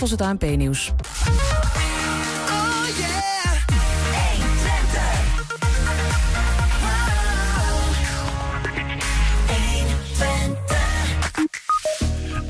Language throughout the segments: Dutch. was het ANP-nieuws.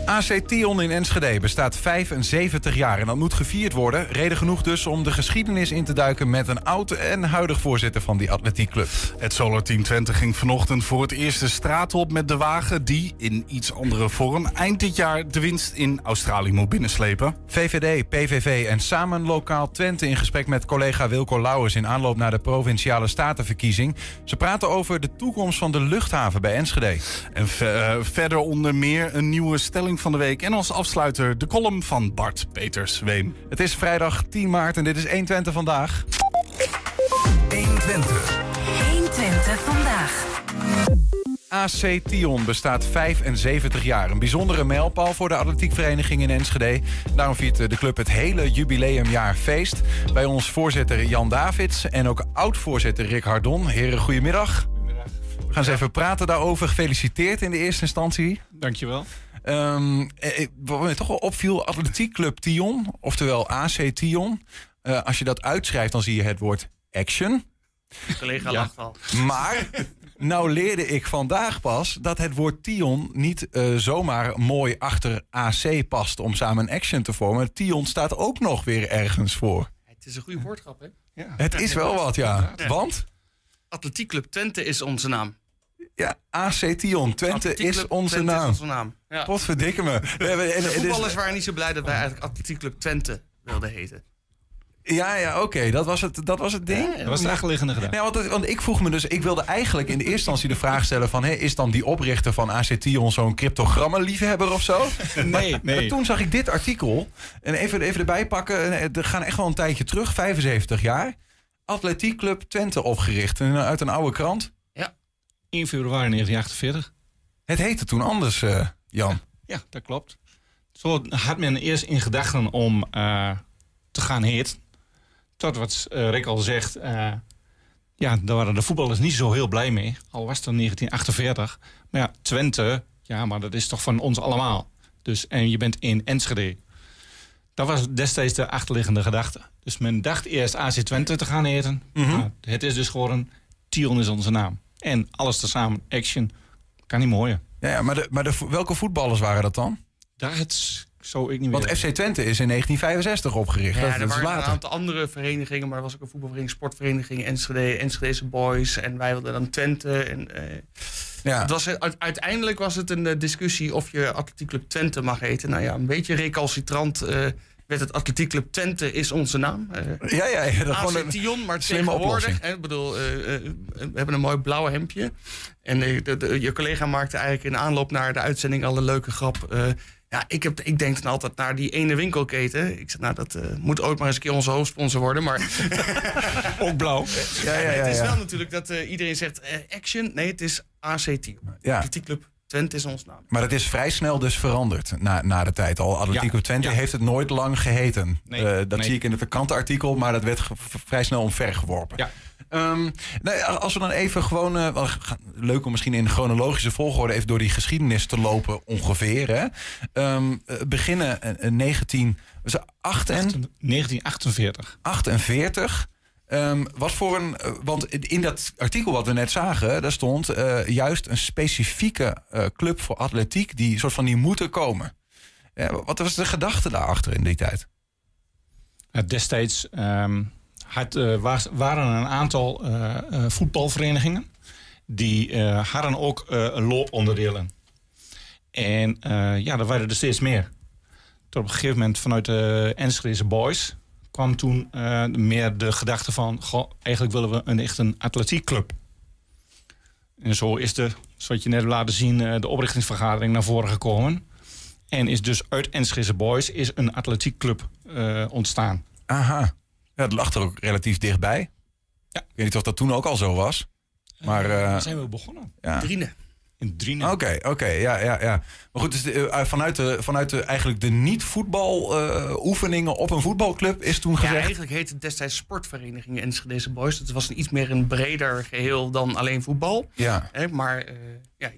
AC Tion in Enschede bestaat 75 jaar en dat moet gevierd worden. Reden genoeg dus om de geschiedenis in te duiken met een oud en huidig voorzitter van die atletiekclub. Het solarteam Twente ging vanochtend voor het eerst de straat op met de wagen die, in iets andere vorm, eind dit jaar de winst in Australië moet binnenslepen. VVD, PVV en Samen Lokaal Twente in gesprek met collega Wilco Lauwers in aanloop naar de Provinciale Statenverkiezing. Ze praten over de toekomst van de luchthaven bij Enschede. En verder onder meer een nieuwe stelling van de week en als afsluiter de column van Bart Peters-Weem. Het is vrijdag 10 maart en dit is 120 vandaag. 120 vandaag. AC Tion bestaat 75 jaar. Een bijzondere mijlpaal voor de atletiekvereniging in Enschede. Daarom viert de club het hele jubileumjaar feest. Bij ons voorzitter Jan Davids en ook oud-voorzitter Rick Hardon. Heren, goedemiddag. We gaan eens even praten daarover. Gefeliciteerd in de eerste instantie. Dankjewel. Wat me toch wel opviel, atletiekclub Tion, oftewel AC Tion. Als je dat uitschrijft, dan zie je het woord action. De collega lacht al. Maar nou leerde ik vandaag pas dat het woord Tion niet zomaar mooi achter AC past om samen een action te vormen. Tion staat ook nog weer ergens voor. Het is een goede woordgrap, hè? Ja. Het is wel wat, ja. Want? Atletiekclub Twente is onze naam. Ja, AC Tion. Twente is onze Twente naam. Ja. Potverdikke me. De voetballers waren niet zo blij dat wij eigenlijk Atletiekclub Twente wilden heten. Ja, oké. Dat was het ding. Ja, dat was het aangeleggende gedaan. Nee, want ik vroeg me dus, ik wilde eigenlijk in de eerste instantie de vraag stellen van, hé, is dan die oprichter van AC Tion zo'n cryptogrammenliefhebber of zo? Nee. Maar toen zag ik dit artikel. En even erbij pakken. Er gaan echt wel een tijdje terug. 75 jaar. Atletiekclub Twente opgericht. Uit een oude krant. 1 februari 1948. Het heette toen anders, Jan. Ja, dat klopt. Zo had men eerst in gedachten om te gaan heten. Tot wat Rick al zegt, daar waren de voetballers niet zo heel blij mee. Al was het dan 1948. Maar ja, Twente, maar dat is toch van ons allemaal. Dus, en je bent in Enschede. Dat was destijds de achterliggende gedachte. Dus men dacht eerst AC Twente te gaan heten. Mm-hmm. Maar het is dus geworden, Tion is onze naam. En alles tezamen, action, kan niet mooier. Ja, maar welke voetballers waren dat dan? Dat zou ik niet weten. Want FC Twente is in 1965 opgericht. Ja, er waren later een aantal andere verenigingen, maar er was ook een voetbalvereniging, sportvereniging, Enschede, Enschedese Boys. En wij wilden dan Twente. Uiteindelijk was het een discussie of je atletiekclub Twente mag heten. Nou ja, een beetje recalcitrant werd het atletiekclub Twente is onze naam. Dat AC gewoon Tion, maar tegenwoordig. Ik bedoel, we hebben een mooi blauw hemdje. En je collega maakte eigenlijk in aanloop naar de uitzending al een leuke grap. Ik denk dan altijd naar die ene winkelketen. Ik zeg, dat moet ooit maar eens een keer onze hoofdsponsor worden. Maar ook blauw. Het is wel natuurlijk dat iedereen zegt action. Nee, het is AC Tion. Ja. Atletiekclub Twente is ons naam. Maar het is vrij snel dus veranderd na de tijd al. Atletiekclub Twente heeft het nooit lang geheten. Nee, dat zie ik in het vakante artikel, maar dat werd vrij snel omvergeworpen. Ja. Als we dan even gewoon, leuk om misschien in chronologische volgorde even door die geschiedenis te lopen ongeveer. Hè? Beginnen 1948. 48. Wat voor een. Want in dat artikel wat we net zagen, daar stond juist een specifieke club voor atletiek die soort van die moeten komen. Wat was de gedachte daarachter in die tijd? Destijds waren een aantal voetbalverenigingen die hadden ook looponderdelen. En er waren er steeds meer. Tot op een gegeven moment vanuit de Enschedese Boys kwam toen meer de gedachte van, eigenlijk willen we echt een atletiekclub. En zo is zoals je net laten zien, de oprichtingsvergadering naar voren gekomen. En is dus uit Enschedese Boys is een atletiekclub ontstaan. Aha, dat lag er ook relatief dichtbij. Ja. Ik weet niet of dat toen ook al zo was. Maar daar zijn we begonnen. Ja. In Drienen. Oké, ja. Maar goed, dus vanuit de eigenlijk de niet-voetbal oefeningen op een voetbalclub is toen gezegd. Ja, eigenlijk heette het destijds sportvereniging Enschedese Boys. Het was iets meer een breder geheel dan alleen voetbal. Ja. Maar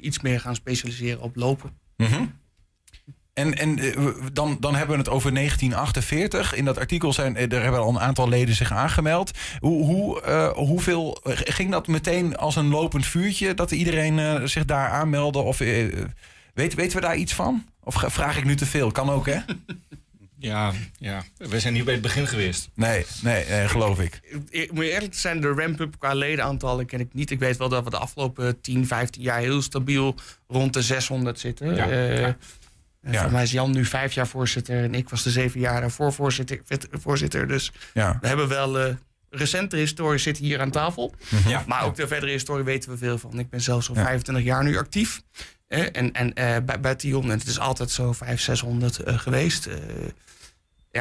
iets meer gaan specialiseren op lopen. Mm-hmm. En dan hebben we het over 1948. In dat artikel hebben al een aantal leden zich aangemeld. Hoeveel ging dat meteen als een lopend vuurtje dat iedereen zich daar aanmeldde? Of weten we daar iets van? Of vraag ik nu te veel? Kan ook, hè? Ja, we zijn niet bij het begin geweest. Nee, geloof ik. Ik moet eerlijk zijn, de ramp-up qua ledenaantallen ken ik niet. Ik weet wel dat we de afgelopen 10, 15 jaar heel stabiel rond de 600 zitten. Ja, Voor mij is Jan nu 5 jaar voorzitter en ik was de 7 jaar daarvoor voorzitter. Dus we hebben wel recentere historie zit hier aan tafel. Ja. Maar ook de verdere historie weten we veel van. Ik ben zelfs al 25 jaar nu actief. En bij Tion, het is altijd zo 500, 600 geweest.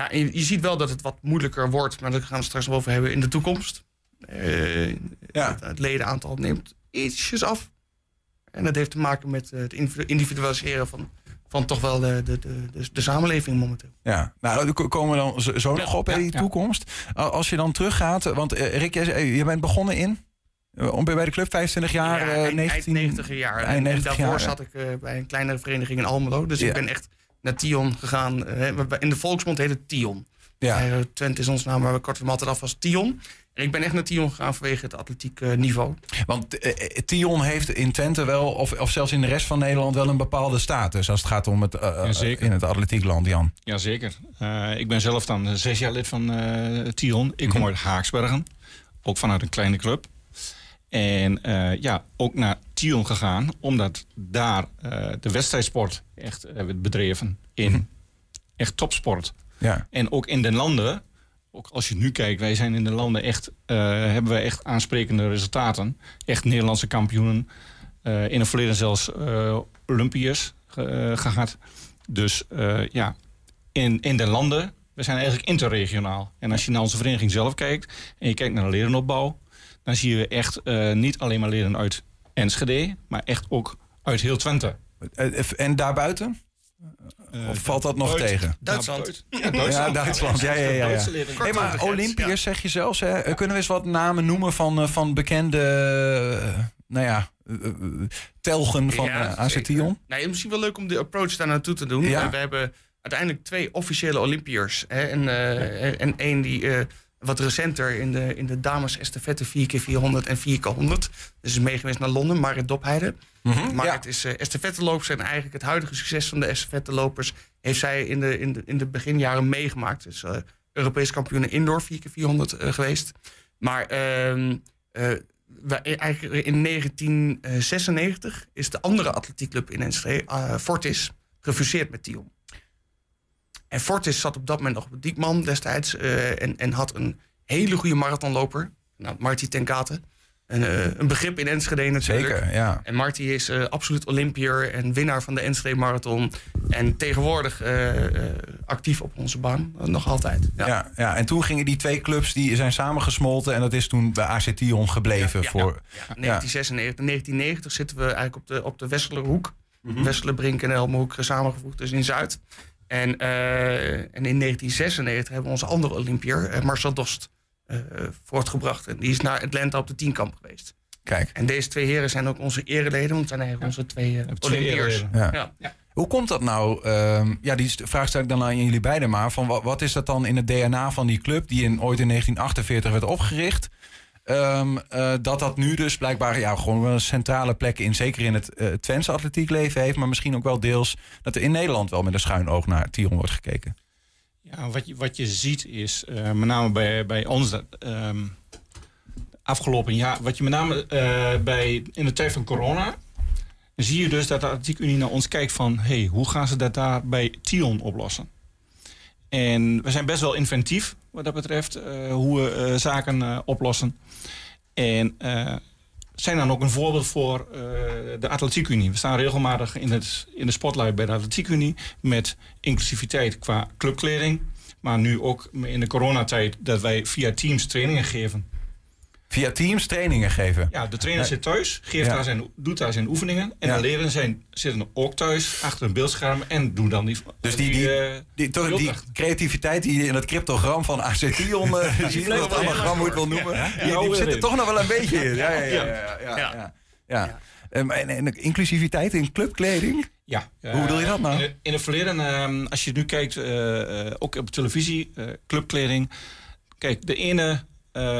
Je ziet wel dat het wat moeilijker wordt, maar daar gaan we straks wel over hebben in de toekomst. Het ledenaantal neemt ietsjes af. En dat heeft te maken met het individualiseren van toch wel de samenleving momenteel. Ja, nou, daar komen we dan zo nog op in die toekomst. Als je dan teruggaat, want Rick, je bent begonnen in... bij de club 25 jaar, eind 90 jaar. Daarvoor zat ik bij een kleinere vereniging in Almelo. Dus ik ben echt naar Tion gegaan. In de volksmond heet het Tion. Ja. Twente is ons naam, maar we korten hem altijd af als Tion. En ik ben echt naar Tion gegaan vanwege het atletiek niveau. Want Tion heeft in Twente wel, of zelfs in de rest van Nederland, wel een bepaalde status als het gaat om het in het atletiekland, Jan. Jazeker. Ik ben zelf dan 6 jaar lid van Tion. Ik kom uit Haaksbergen, ook vanuit een kleine club. En ook naar Tion gegaan, omdat daar de wedstrijdsport echt werd bedreven in. Echt topsport. Ja. En ook in de landen, ook als je nu kijkt, wij zijn in de landen hebben wij echt aansprekende resultaten. Echt Nederlandse kampioenen, in het verleden zelfs Olympiërs gehad. Dus in de landen, we zijn eigenlijk interregionaal. En als je naar onze vereniging zelf kijkt en je kijkt naar de lerenopbouw, dan zien we echt niet alleen maar leden uit Enschede, maar echt ook uit heel Twente. En daarbuiten? Of valt dat nog tegen? Duitsland. Duitsland. Hey, maar Olympiërs zeg je zelfs. Hè? Kunnen we eens wat namen noemen van bekende... telgen van AC Tion? Nou, misschien wel leuk om de approach daar naartoe te doen. Ja. We hebben uiteindelijk 2 officiële Olympiërs. Hè? En 1 die... wat recenter in de dames estafette 4x400 en 4x100. Dus is meegeweest naar Londen, Marit Dopheide. Marit is estafetteloopster en eigenlijk het huidige succes van de estafettelopers heeft zij in de beginjaren meegemaakt. Dus Europees kampioen indoor 4x400 geweest. Maar eigenlijk in 1996 is de andere atletiekclub in Enschede, Fortis, gefuseerd met Tion. En Fortis zat op dat moment nog op Diekman destijds. En had een hele goede marathonloper. Nou, Marty ten Katen. Een begrip in Enschede natuurlijk. Zeker, ja. En Marty is absoluut Olympiër en winnaar van de Enschede Marathon. En tegenwoordig actief op onze baan. Nog altijd. Ja. Ja, en toen gingen die 2 clubs, die zijn samengesmolten. En dat is toen bij AC Tion gebleven. In 1996 zitten we eigenlijk op de Wesselerhoek. Wesselerbrink en Elmhoek samengevoegd, dus in Zuid. En in 1996 hebben we onze andere Olympiër, Marcel Dost, voortgebracht. En die is naar Atlanta op de 10-kamp geweest. Kijk. En deze 2 heren zijn ook onze ereleden, want zijn eigenlijk onze 2 Olympiërs. Ja. Hoe komt dat nou? Die vraag stel ik dan aan jullie beiden maar. Van wat is dat dan in het DNA van die club die ooit in 1948 werd opgericht? Dat nu dus blijkbaar gewoon wel een centrale plek in, zeker in het Twentse atletiekleven heeft, maar misschien ook wel deels dat er in Nederland wel met een schuin oog naar Tion wordt gekeken. Ja, wat je ziet is, met name bij ons, afgelopen jaar, wat je met name in de tijd van corona, zie je dus dat de Atletiekunie naar ons kijkt van, hey, hoe gaan ze dat daar bij Tion oplossen? En we zijn best wel inventief wat dat betreft, hoe we zaken oplossen. En zijn dan ook een voorbeeld voor de Atletiekunie. We staan regelmatig in de spotlight bij de Atletiekunie met inclusiviteit qua clubkleding. Maar nu ook in de coronatijd dat wij via Teams trainingen geven. Via Teams trainingen geven? Ja, de trainer zit thuis, doet daar zijn oefeningen. En de leden zitten ook thuis achter een beeldscherm en doen dan die... Dus die creativiteit die je in het cryptogram van AC Tion, die je het anagram moet wel noemen... Die zit er toch nog wel een beetje in. Ja. Inclusiviteit in clubkleding? Ja. Hoe bedoel je dat nou? In het verleden, als je nu kijkt, ook op televisie, clubkleding. Kijk, de ene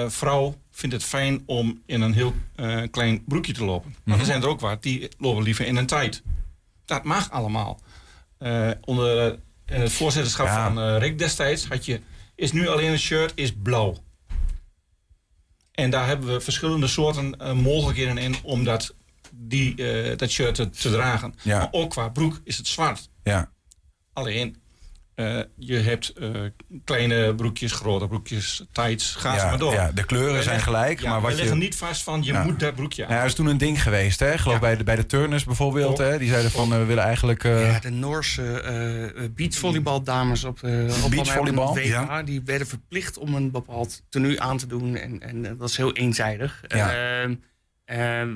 vrouw vindt het fijn om in een heel klein broekje te lopen. Maar er zijn er ook wat, die lopen liever in een tight. Dat mag allemaal. Onder het voorzitterschap van Rick destijds had je... is nu alleen een shirt, is blauw. En daar hebben we verschillende soorten mogelijkheden in... om dat shirt te dragen. Ja. Maar ook qua broek is het zwart. Ja. Alleen, je hebt kleine broekjes, grote broekjes, tights, ga ze maar door. Ja, de kleuren zijn gelijk. Ja, maar we leggen niet vast van, je moet dat broekje aan. Nou, dat is toen een ding geweest, hè? Geloof bij de turners bijvoorbeeld. Hè? Die zeiden van, we willen eigenlijk... de Noorse beachvolleybaldames op beachvolleybal, WK, die werden verplicht om een bepaald tenue aan te doen. En dat was heel eenzijdig. Ja.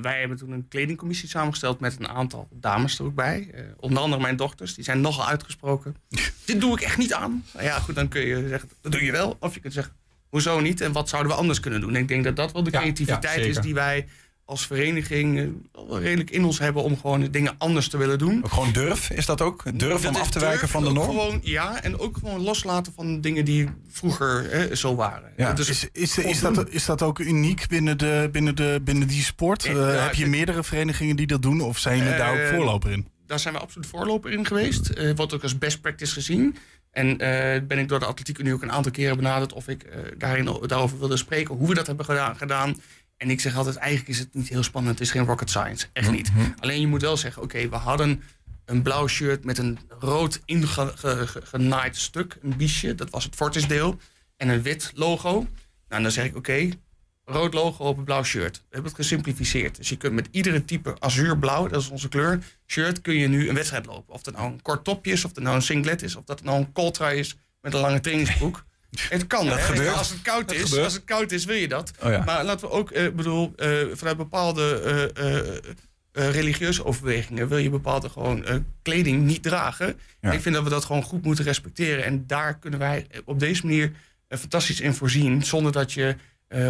Wij hebben toen een kledingcommissie samengesteld met een aantal dames er ook bij. Onder andere mijn dochters, die zijn nogal uitgesproken. Dit doe ik echt niet aan. Nou ja, goed, dan kun je zeggen, dat doe je wel. Of je kunt zeggen, hoezo niet en wat zouden we anders kunnen doen? En ik denk dat dat wel de creativiteit is die wij als vereniging wel redelijk in ons hebben... om gewoon dingen anders te willen doen. Ook gewoon durf, is dat ook? Durf om af te wijken van de norm? Gewoon, ja, en ook gewoon loslaten van dingen die vroeger zo waren. Ja. Dus is dat ook uniek binnen die sport? Heb je meerdere verenigingen die dat doen of zijn jullie daar ook voorloper in? Daar zijn we absoluut voorloper in geweest. Wordt ook als best practice gezien. En ben ik door de Atletiekunie ook een aantal keren benaderd... of ik daarover wilde spreken, hoe we dat hebben gedaan... En ik zeg altijd, eigenlijk is het niet heel spannend. Het is geen rocket science. Echt niet. Alleen je moet wel zeggen, oké, we hadden een blauw shirt met een rood ingenaaid stuk. Een biesje, dat was het Fortis-deel. En een wit logo. Nou, dan zeg ik, oké, rood logo op een blauw shirt. We hebben het gesimplificeerd. Dus je kunt met iedere type azuurblauw, dat is onze kleur, shirt, kun je nu een wedstrijd lopen. Of dat nou een kort topje is, of dat nou een singlet is, of dat nou een coltrui is met een lange trainingsbroek. Het kan, dat gebeurt. Als het koud is, wil je dat. Oh ja. Maar laten we ook, vanuit bepaalde religieuze overwegingen... wil je bepaalde kleding niet dragen. Ja. Ik vind dat we dat gewoon goed moeten respecteren. En daar kunnen wij op deze manier fantastisch in voorzien... zonder dat je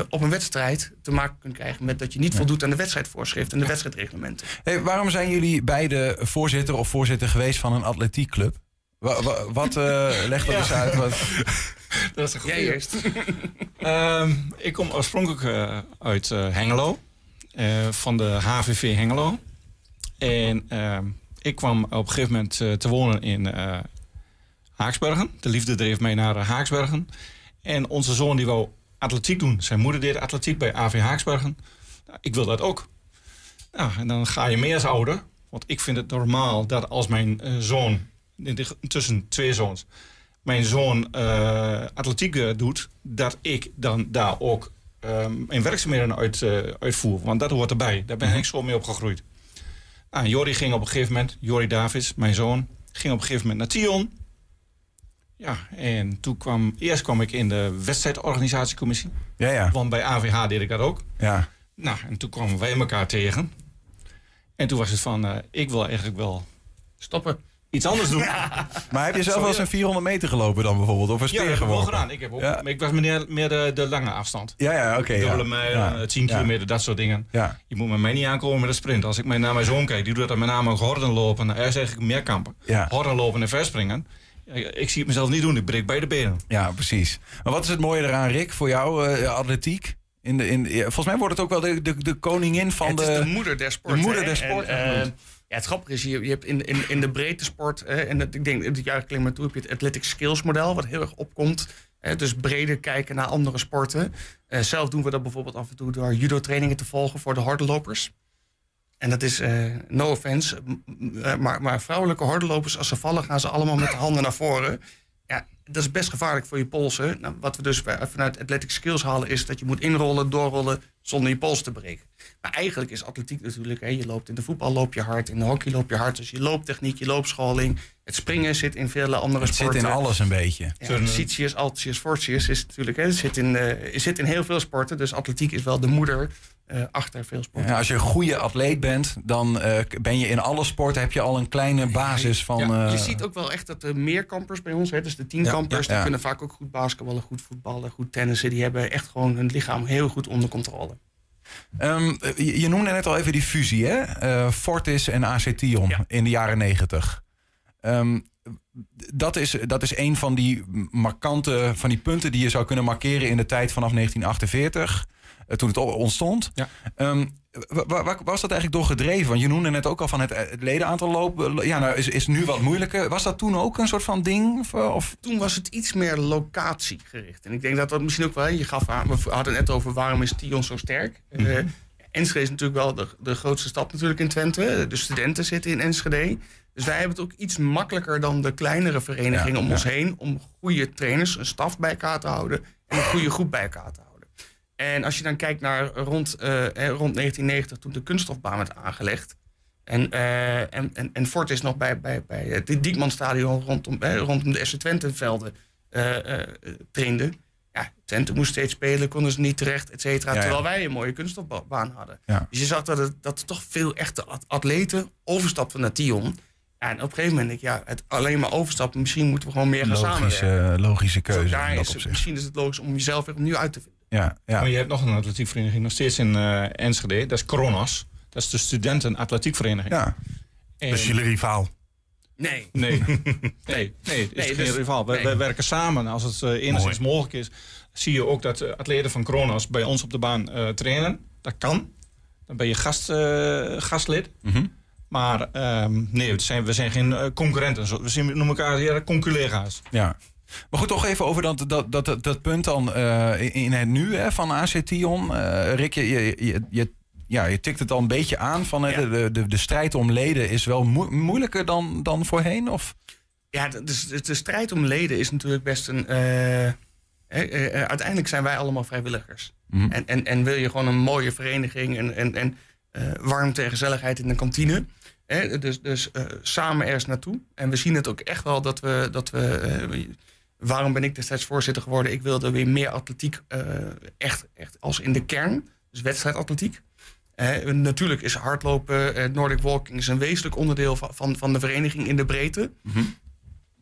op een wedstrijd te maken kunt krijgen... met dat je niet voldoet aan de wedstrijdvoorschrift en de wedstrijdreglementen. Hey, waarom zijn jullie beide voorzitter geweest van een atletiekclub? Leg dat eens uit. Dat is een goede eerst. Ik kom oorspronkelijk uit Hengelo. Van de HVV Hengelo. En ik kwam op een gegeven moment te wonen in Haaksbergen. De liefde dreef mij naar Haaksbergen. En onze zoon die wou atletiek doen. Zijn moeder deed atletiek bij AV Haaksbergen. Nou, ik wil dat ook. Nou, en dan ga je mee als ouder. Want ik vind het normaal dat als mijn zoon... tussen twee zoons. Mijn zoon atletiek doet, dat ik dan daar ook mijn werkzaamheden uitvoer. Want dat hoort erbij. Daar ben ik zo mee opgegroeid. Jori ging op een gegeven moment, Jori Davids, mijn zoon, ging op een gegeven moment naar Tion. Ja, en toen kwam ik in de wedstrijdorganisatiecommissie. Ja, ja. Want bij AVH deed ik dat ook. Ja. Nou, en toen kwamen wij elkaar tegen. En toen was het van, ik wil eigenlijk wel stoppen. Iets anders doen. Ja. Maar heb je zelf wel eens een 400 meter gelopen dan bijvoorbeeld? Of een speer geworpen? Gedaan. Ik heb ook Ik was meer de lange afstand. Ja, oké. Dubbele mijl, 10 kilometer, dat soort dingen. Ja. Je moet met mij niet aankomen met een sprint. Als ik naar mijn zoon kijk, die doet dat met name ook horden lopen. Er is eigenlijk meer kampen. Ja. Horden lopen en verspringen. Ik zie het mezelf niet doen. Ik breek beide benen. Ja, precies. Maar wat is het mooie eraan, Rick, voor jou, atletiek? Volgens mij wordt het ook wel de koningin van de... Het is de moeder der sport. De moeder der sport. Ja, het grappige is, je hebt in de breedte sport... en ik denk, in het jaar klinkt maar toe... heb je het athletic skills model, wat heel erg opkomt. Dus breder kijken naar andere sporten. Zelf doen we dat bijvoorbeeld af en toe... door judo-trainingen te volgen voor de hardlopers. En dat is, no offense... maar vrouwelijke hardlopers, als ze vallen... gaan ze allemaal met de handen naar voren. Ja, dat is best gevaarlijk voor je polsen. Nou, wat we dus vanuit athletic skills halen... is dat je moet inrollen, doorrollen... zonder je pols te breken. Maar eigenlijk is atletiek natuurlijk... je loopt in de voetbal, loop je hard. In de hockey loop je hard. Dus je looptechniek, je loopscholing. Het springen zit in vele andere sporten. Het zit in alles een beetje. Ja, Sitius, Altius, Fortius is natuurlijk... zit in heel veel sporten. Dus atletiek is wel de moeder... achter veel sporten. Ja, als je een goede atleet bent, dan ben je in alle sporten... heb je al een kleine basis van... Ja, je ziet ook wel echt dat de meerkampers bij ons... dus de 10-kampers, die kunnen vaak ook goed basketballen... goed voetballen, goed tennissen. Die hebben echt gewoon hun lichaam heel goed onder controle. Je noemde net al even die fusie, hè? Fortis en AC Tion in de jaren 90. Dat is een van die markante, van die punten die je zou kunnen markeren in de tijd vanaf 1948, toen het ontstond. Ja. Waar was dat eigenlijk door gedreven? Want je noemde net ook al van het ledenaantal lopen. Ja, nou is nu wat moeilijker. Was dat toen ook een soort van ding? Of? Toen was het iets meer locatiegericht. En ik denk dat dat misschien ook wel... Je gaf aan, we hadden het net over waarom is Tion zo sterk. Mm-hmm. Enschede is natuurlijk wel de grootste stad natuurlijk in Twente. De studenten zitten in Enschede. Dus wij hebben het ook iets makkelijker dan de kleinere verenigingen om ons heen... om goede trainers, een staf bij elkaar te houden... en een goede groep bij elkaar te houden. En als je dan kijkt naar rond 1990, toen de kunststofbaan werd aangelegd. En Fortis nog bij het Diekmanstadion rondom de FC Twente-velden trainde. Ja, Twente moest steeds spelen, konden ze niet terecht, et cetera. Ja, ja. Terwijl wij een mooie kunststofbaan hadden. Ja. Dus je zag dat toch veel echte atleten overstapten naar Tion. En op een gegeven moment denk ik, het alleen maar overstappen. Misschien moeten we gewoon meer gaan samenwerken. Logische keuze. Dus daar misschien is het logisch om jezelf weer opnieuw uit te vinden. Ja, ja. Maar je hebt nog een atletiekvereniging, nog steeds in Enschede. Dat is Kronos. Dat is de studenten-atletiekvereniging. Ja. En... Dus jullie rivaal? Nee, het is geen rivaal. Wij werken samen. Als het enigszins mogelijk is, zie je ook dat atleten van Kronos bij ons op de baan trainen. Dat kan. Dan ben je gastlid. Mm-hmm. Maar we zijn geen concurrenten. We noemen elkaar conculega's. Ja. Maar goed, toch even over dat punt dan in het nu van AC Tion. Rick, je tikt het al een beetje aan. Van, de strijd om leden is wel moeilijker dan voorheen? Of? Ja, de strijd om leden is natuurlijk best een... uiteindelijk zijn wij allemaal vrijwilligers. Mm. En wil je gewoon een mooie vereniging en warmte en gezelligheid in de kantine... Dus samen ergens naartoe. En we zien het ook echt wel dat we waarom ben ik destijds voorzitter geworden? Ik wilde weer meer atletiek, echt als in de kern. Dus wedstrijdatletiek. Natuurlijk is hardlopen, Nordic walking is een wezenlijk onderdeel van de vereniging in de breedte. Mm-hmm.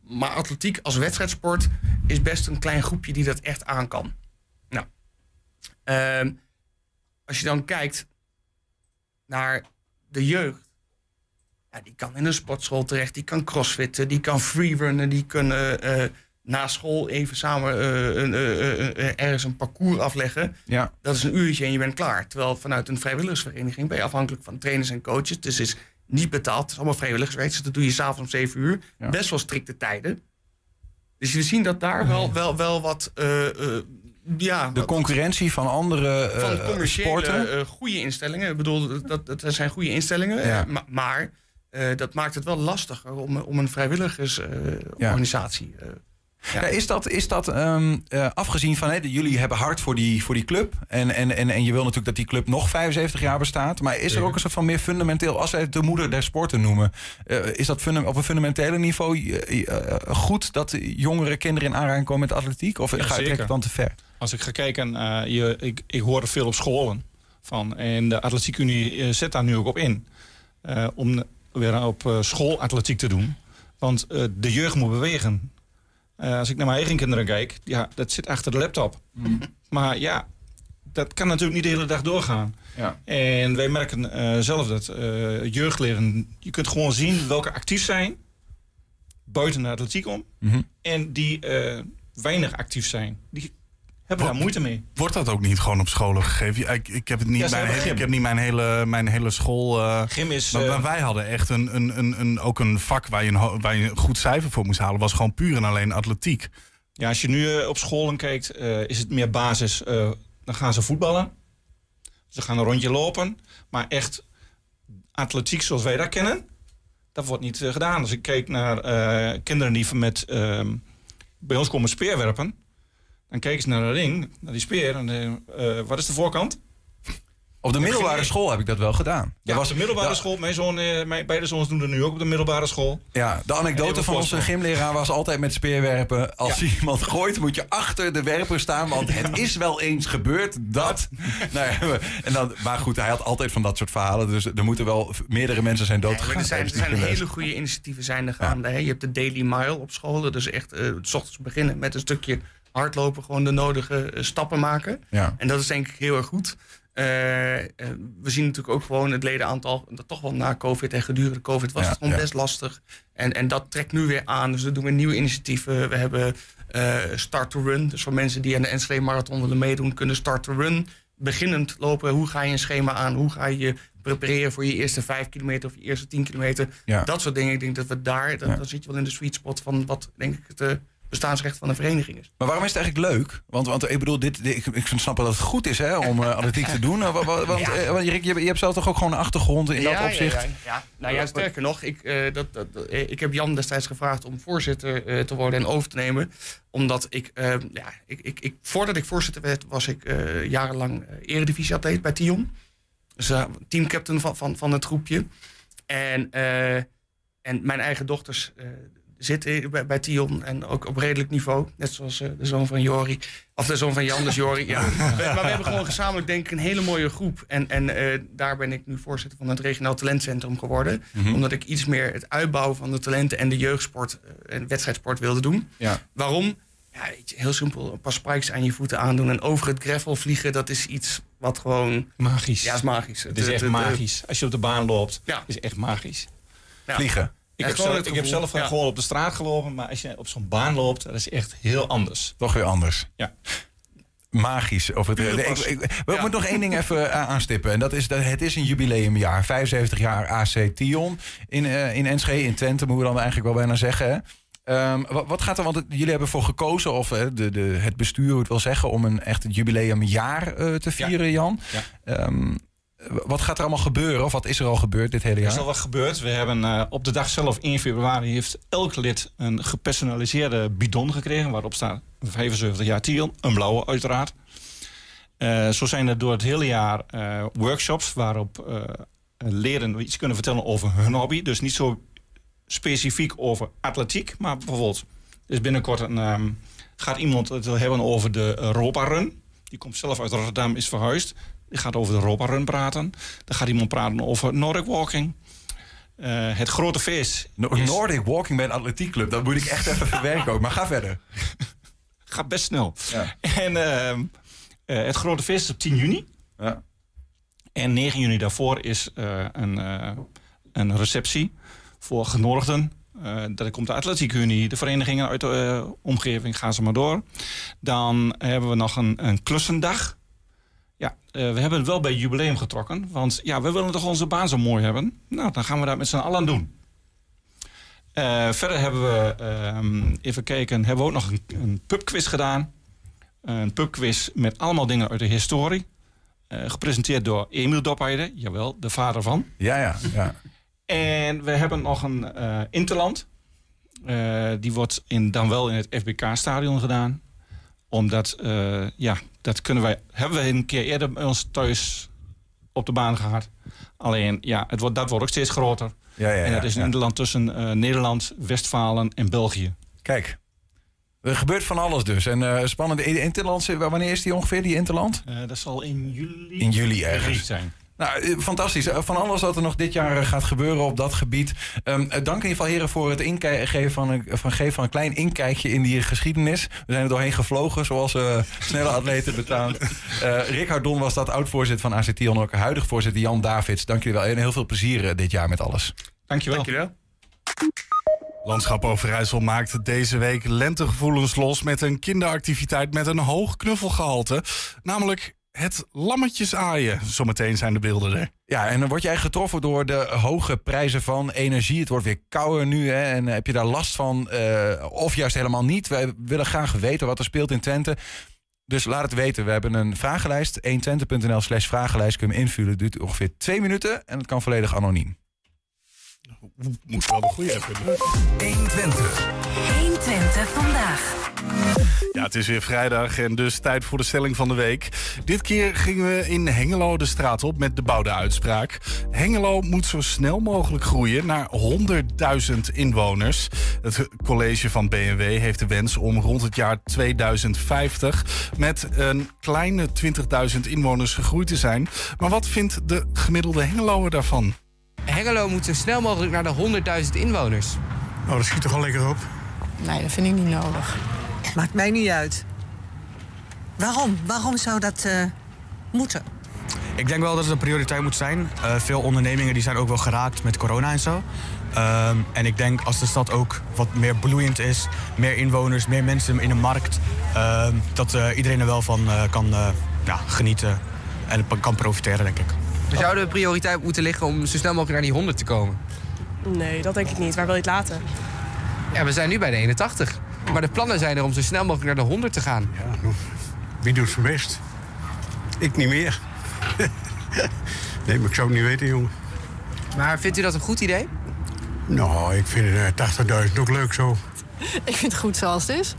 Maar atletiek als wedstrijdsport is best een klein groepje die dat echt aan kan. Nou, als je dan kijkt naar de jeugd. Ja, die kan in een sportschool terecht, die kan crossfitten, die kan freerunnen, die kunnen na school even samen ergens een parcours afleggen. Ja. Dat is een uurtje en je bent klaar. Terwijl vanuit een vrijwilligersvereniging ben je afhankelijk van trainers en coaches. Dus het is niet betaald, het is allemaal vrijwilligerswerk. Dus dat doe je s'avonds om 7:00. Ja. Best wel strikte tijden. Dus we zien dat daar wel wat... de concurrentie van andere commerciële goede instellingen. Ik bedoel, dat zijn goede instellingen. Ja. Maar dat maakt het wel lastiger om een vrijwilligersorganisatie... Ja, is dat afgezien van... jullie hebben hart voor die club... En je wil natuurlijk dat die club nog 75 jaar bestaat... maar is er ook een soort van meer fundamenteel... als wij het de moeder der sporten noemen... is dat op een fundamentele niveau goed... dat jongere kinderen in aanraking komen met atletiek? Of ga ik het dan te ver? Als ik ga kijken... ik hoor het veel op scholen van... en de Atletiekunie zet daar nu ook op in... om weer op school atletiek te doen... want de jeugd moet bewegen... als ik naar mijn eigen kinderen kijk, dat zit achter de laptop. Mm. Maar dat kan natuurlijk niet de hele dag doorgaan. Ja. En wij merken zelf dat jeugdleden... Je kunt gewoon zien welke actief zijn, buiten de atletiek om... Mm-hmm. En die weinig actief zijn. Die hebben daar moeite mee. Wordt dat ook niet gewoon op scholen gegeven? Ik heb het niet, mijn hele school... Gym is... Maar wij hadden echt ook een vak waar je een goed cijfer voor moest halen. Was gewoon puur en alleen atletiek. Ja, als je nu op scholen kijkt, is het meer basis. Dan gaan ze voetballen. Ze gaan een rondje lopen. Maar echt atletiek zoals wij dat kennen, dat wordt niet gedaan. Dus ik kijk naar kinderen die bij ons komen speerwerpen. Dan kijken ze naar de ring, naar die speer. En wat is de voorkant? Op de middelbare school heb ik dat wel gedaan. Ja, was de middelbare school. Mijn zoon, beide zoons doen dat nu ook op de middelbare school. Ja, de anekdote van onze gymleraar was altijd met speerwerpen. Als iemand gooit, moet je achter de werper staan. Want het is wel eens gebeurd dat... maar goed, hij had altijd van dat soort verhalen. Dus er moeten wel meerdere mensen zijn doodgegaan. Er zijn hele goede initiatieven gaande. Je hebt de Daily Mile op scholen. Dus echt 's ochtends beginnen met een stukje... hardloper gewoon de nodige stappen maken. Ja. En dat is denk ik heel erg goed. We zien natuurlijk ook gewoon het ledenaantal dat toch wel na COVID en gedurende COVID was het gewoon best lastig. En dat trekt nu weer aan. Dus we doen weer nieuwe initiatieven. We hebben start to run. Dus voor mensen die aan de Enschede Marathon willen meedoen, kunnen start to run. Beginnend lopen, hoe ga je een schema aan? Hoe ga je prepareren voor je eerste 5 kilometer of je eerste 10 kilometer? Ja. Dat soort dingen. Ik denk dat we daar, dan zit je wel in de sweet spot van wat denk ik het bestaansrecht van de vereniging is. Maar waarom is het eigenlijk leuk? Want ik bedoel, ik snap wel dat het goed is hè, om atletiek te doen. Want Rick, je hebt zelf toch ook gewoon een achtergrond in dat opzicht? Ja. Nou ja, sterker nog, ik heb Jan destijds gevraagd om voorzitter te worden en over te nemen. Omdat ik voordat ik voorzitter werd, was ik jarenlang eredivisie-atleet bij Tion. Dus teamcaptain van het groepje. En mijn eigen dochters zit bij Tion en ook op redelijk niveau. Net zoals de zoon van Jori. Of de zoon van Jan, dus Jori. Ja. Maar we hebben gewoon gezamenlijk denk ik een hele mooie groep. En daar ben ik nu voorzitter van het regionaal talentcentrum geworden. Mm-hmm. Omdat ik iets meer het uitbouwen van de talenten en de jeugdsport en wedstrijdsport wilde doen. Ja. Waarom? Ja, heel simpel, een paar spikes aan je voeten aandoen en over het gravel vliegen, dat is iets wat gewoon... Magisch. Ja, is magisch. Het is echt magisch. Als je op de baan loopt, is echt magisch. Ja. Vliegen. Ik heb zelf gewoon op de straat gelopen, maar als je op zo'n baan loopt, dat is echt heel anders. Toch weer anders. Ja. Magisch. We moeten nog één ding even aanstippen. En dat is dat het is een jubileumjaar. 75 jaar AC Tion in Enschede, in Twente moeten we dan eigenlijk wel bijna zeggen. Hè? Wat gaat er, want jullie hebben voor gekozen, of het bestuur hoe het wil zeggen, om een echt jubileumjaar te vieren, Jan. Ja. Wat gaat er allemaal gebeuren? Of wat is er al gebeurd dit hele jaar? Er is al wat gebeurd. We hebben op de dag zelf, 1 februari, heeft elk lid een gepersonaliseerde bidon gekregen. Waarop staat 75 jaar Tion, een blauwe uiteraard. Zo zijn er door het hele jaar workshops waarop leren iets kunnen vertellen over hun hobby. Dus niet zo specifiek over atletiek, maar bijvoorbeeld... Dus binnenkort gaat iemand het hebben over de Europa Run. Die komt zelf uit Rotterdam, is verhuisd. Die gaat over de Europa Run praten. Dan gaat iemand praten over Nordic Walking. Het grote feest. Nordic Walking bij een atletiekclub. Dat moet ik echt even verwerken ook. Maar ga verder. Gaat best snel. Ja. En het grote feest is op 10 juni. Ja. En 9 juni daarvoor is een receptie voor genodigden. Daar komt de Atletiekunie, de verenigingen uit de omgeving, gaan ze maar door. Dan hebben we nog een klussendag. Ja, we hebben het wel bij jubileum getrokken. Want ja, we willen toch onze baan zo mooi hebben. Nou, dan gaan we dat met z'n allen aan doen. Verder hebben we, hebben we ook nog een pubquiz gedaan. Een pubquiz met allemaal dingen uit de historie. Gepresenteerd door Emiel Dopheide, jawel, de vader van. Ja. En we hebben nog een interland. Die wordt dan wel in het FBK-stadion gedaan. Omdat, dat hebben we een keer eerder bij ons thuis op de baan gehad. Alleen, dat wordt ook steeds groter. En dat is een interland tussen Nederland, Westfalen en België. Kijk, er gebeurt van alles dus. En spannende interland, wanneer is die ongeveer, die interland? Dat zal in juli. In juli ergens zijn. Nou, fantastisch. Van alles wat er nog dit jaar gaat gebeuren op dat gebied. Dank in ieder geval, heren, voor het geven van een klein inkijkje in die geschiedenis. We zijn er doorheen gevlogen, zoals snelle atleten betaamt. Rick Hardon was dat, oud-voorzitter van AC Tion, ook huidig voorzitter Jan Davids. Dank jullie wel en heel veel plezier dit jaar met alles. Dank je wel. Landschap Overijssel maakt deze week lentegevoelens los met een kinderactiviteit met een hoog knuffelgehalte. Namelijk... het lammetjes aaien. Zometeen zijn de beelden er. Ja, en dan word jij getroffen door de hoge prijzen van energie. Het wordt weer kouder nu, hè? En heb je daar last van? Of juist helemaal niet? Wij willen graag weten wat er speelt in Twente. Dus laat het weten. We hebben een vragenlijst. 1twente.nl/vragenlijst. Kun je hem invullen. Het duurt ongeveer 2 minuten. En het kan volledig anoniem. Moet wel de goede app hebben. 1Twente vandaag. Ja, het is weer vrijdag en dus tijd voor de stelling van de week. Dit keer gingen we in Hengelo de straat op met de Bouda-uitspraak. Hengelo moet zo snel mogelijk groeien naar 100.000 inwoners. Het college van B&W heeft de wens om rond het jaar 2050... met een kleine 20.000 inwoners gegroeid te zijn. Maar wat vindt de gemiddelde Hengeloer daarvan? Hengelo moet zo snel mogelijk naar de 100.000 inwoners. Nou, dat schiet toch al lekker op? Nee, dat vind ik niet nodig. Maakt mij niet uit. Waarom? Waarom zou dat moeten? Ik denk wel dat het een prioriteit moet zijn. Veel ondernemingen die zijn ook wel geraakt met corona en zo. En ik denk als de stad ook wat meer bloeiend is, meer inwoners, meer mensen in de markt, dat iedereen er wel van kan genieten en kan profiteren, denk ik. We zouden de prioriteit moeten liggen om zo snel mogelijk naar die 100 te komen. Nee, dat denk ik niet. Waar wil je het laten? Ja, we zijn nu bij de 81. Maar de plannen zijn er om zo snel mogelijk naar de 100 te gaan. Ja, wie doet zijn best? Ik niet meer. Nee, maar ik zou het niet weten, jongen. Maar vindt u dat een goed idee? Nou, ik vind 80.000 ook leuk zo. Ik vind het goed zoals het is.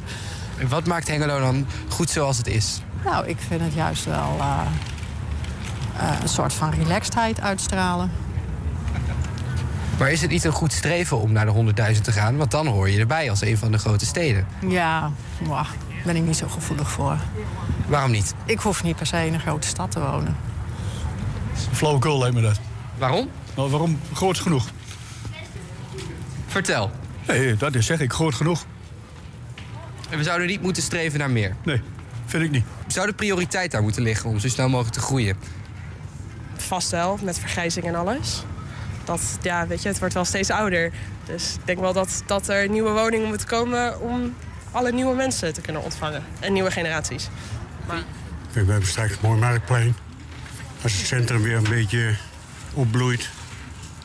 En wat maakt Hengelo dan goed zoals het is? Nou, ik vind het juist wel een soort van relaxedheid uitstralen. Maar is het niet een goed streven om naar de 100.000 te gaan? Want dan hoor je erbij als een van de grote steden. Ja, daar ben ik niet zo gevoelig voor. Waarom niet? Ik hoef niet per se in een grote stad te wonen. Flauwekul lijkt me dat. Waarom? Nou, waarom? Groot genoeg. Vertel. Nee, dat is, zeg ik, groot genoeg. En we zouden niet moeten streven naar meer? Nee, vind ik niet. Zou de prioriteit daar moeten liggen om zo snel mogelijk te groeien? Vast wel, met vergrijzing en alles. Dat, ja, weet je, het wordt wel steeds ouder. Dus ik denk wel dat er nieuwe woningen moeten komen om alle nieuwe mensen te kunnen ontvangen. En nieuwe generaties. Maar... We hebben straks een mooi marktplein. Als het centrum weer een beetje opbloeit,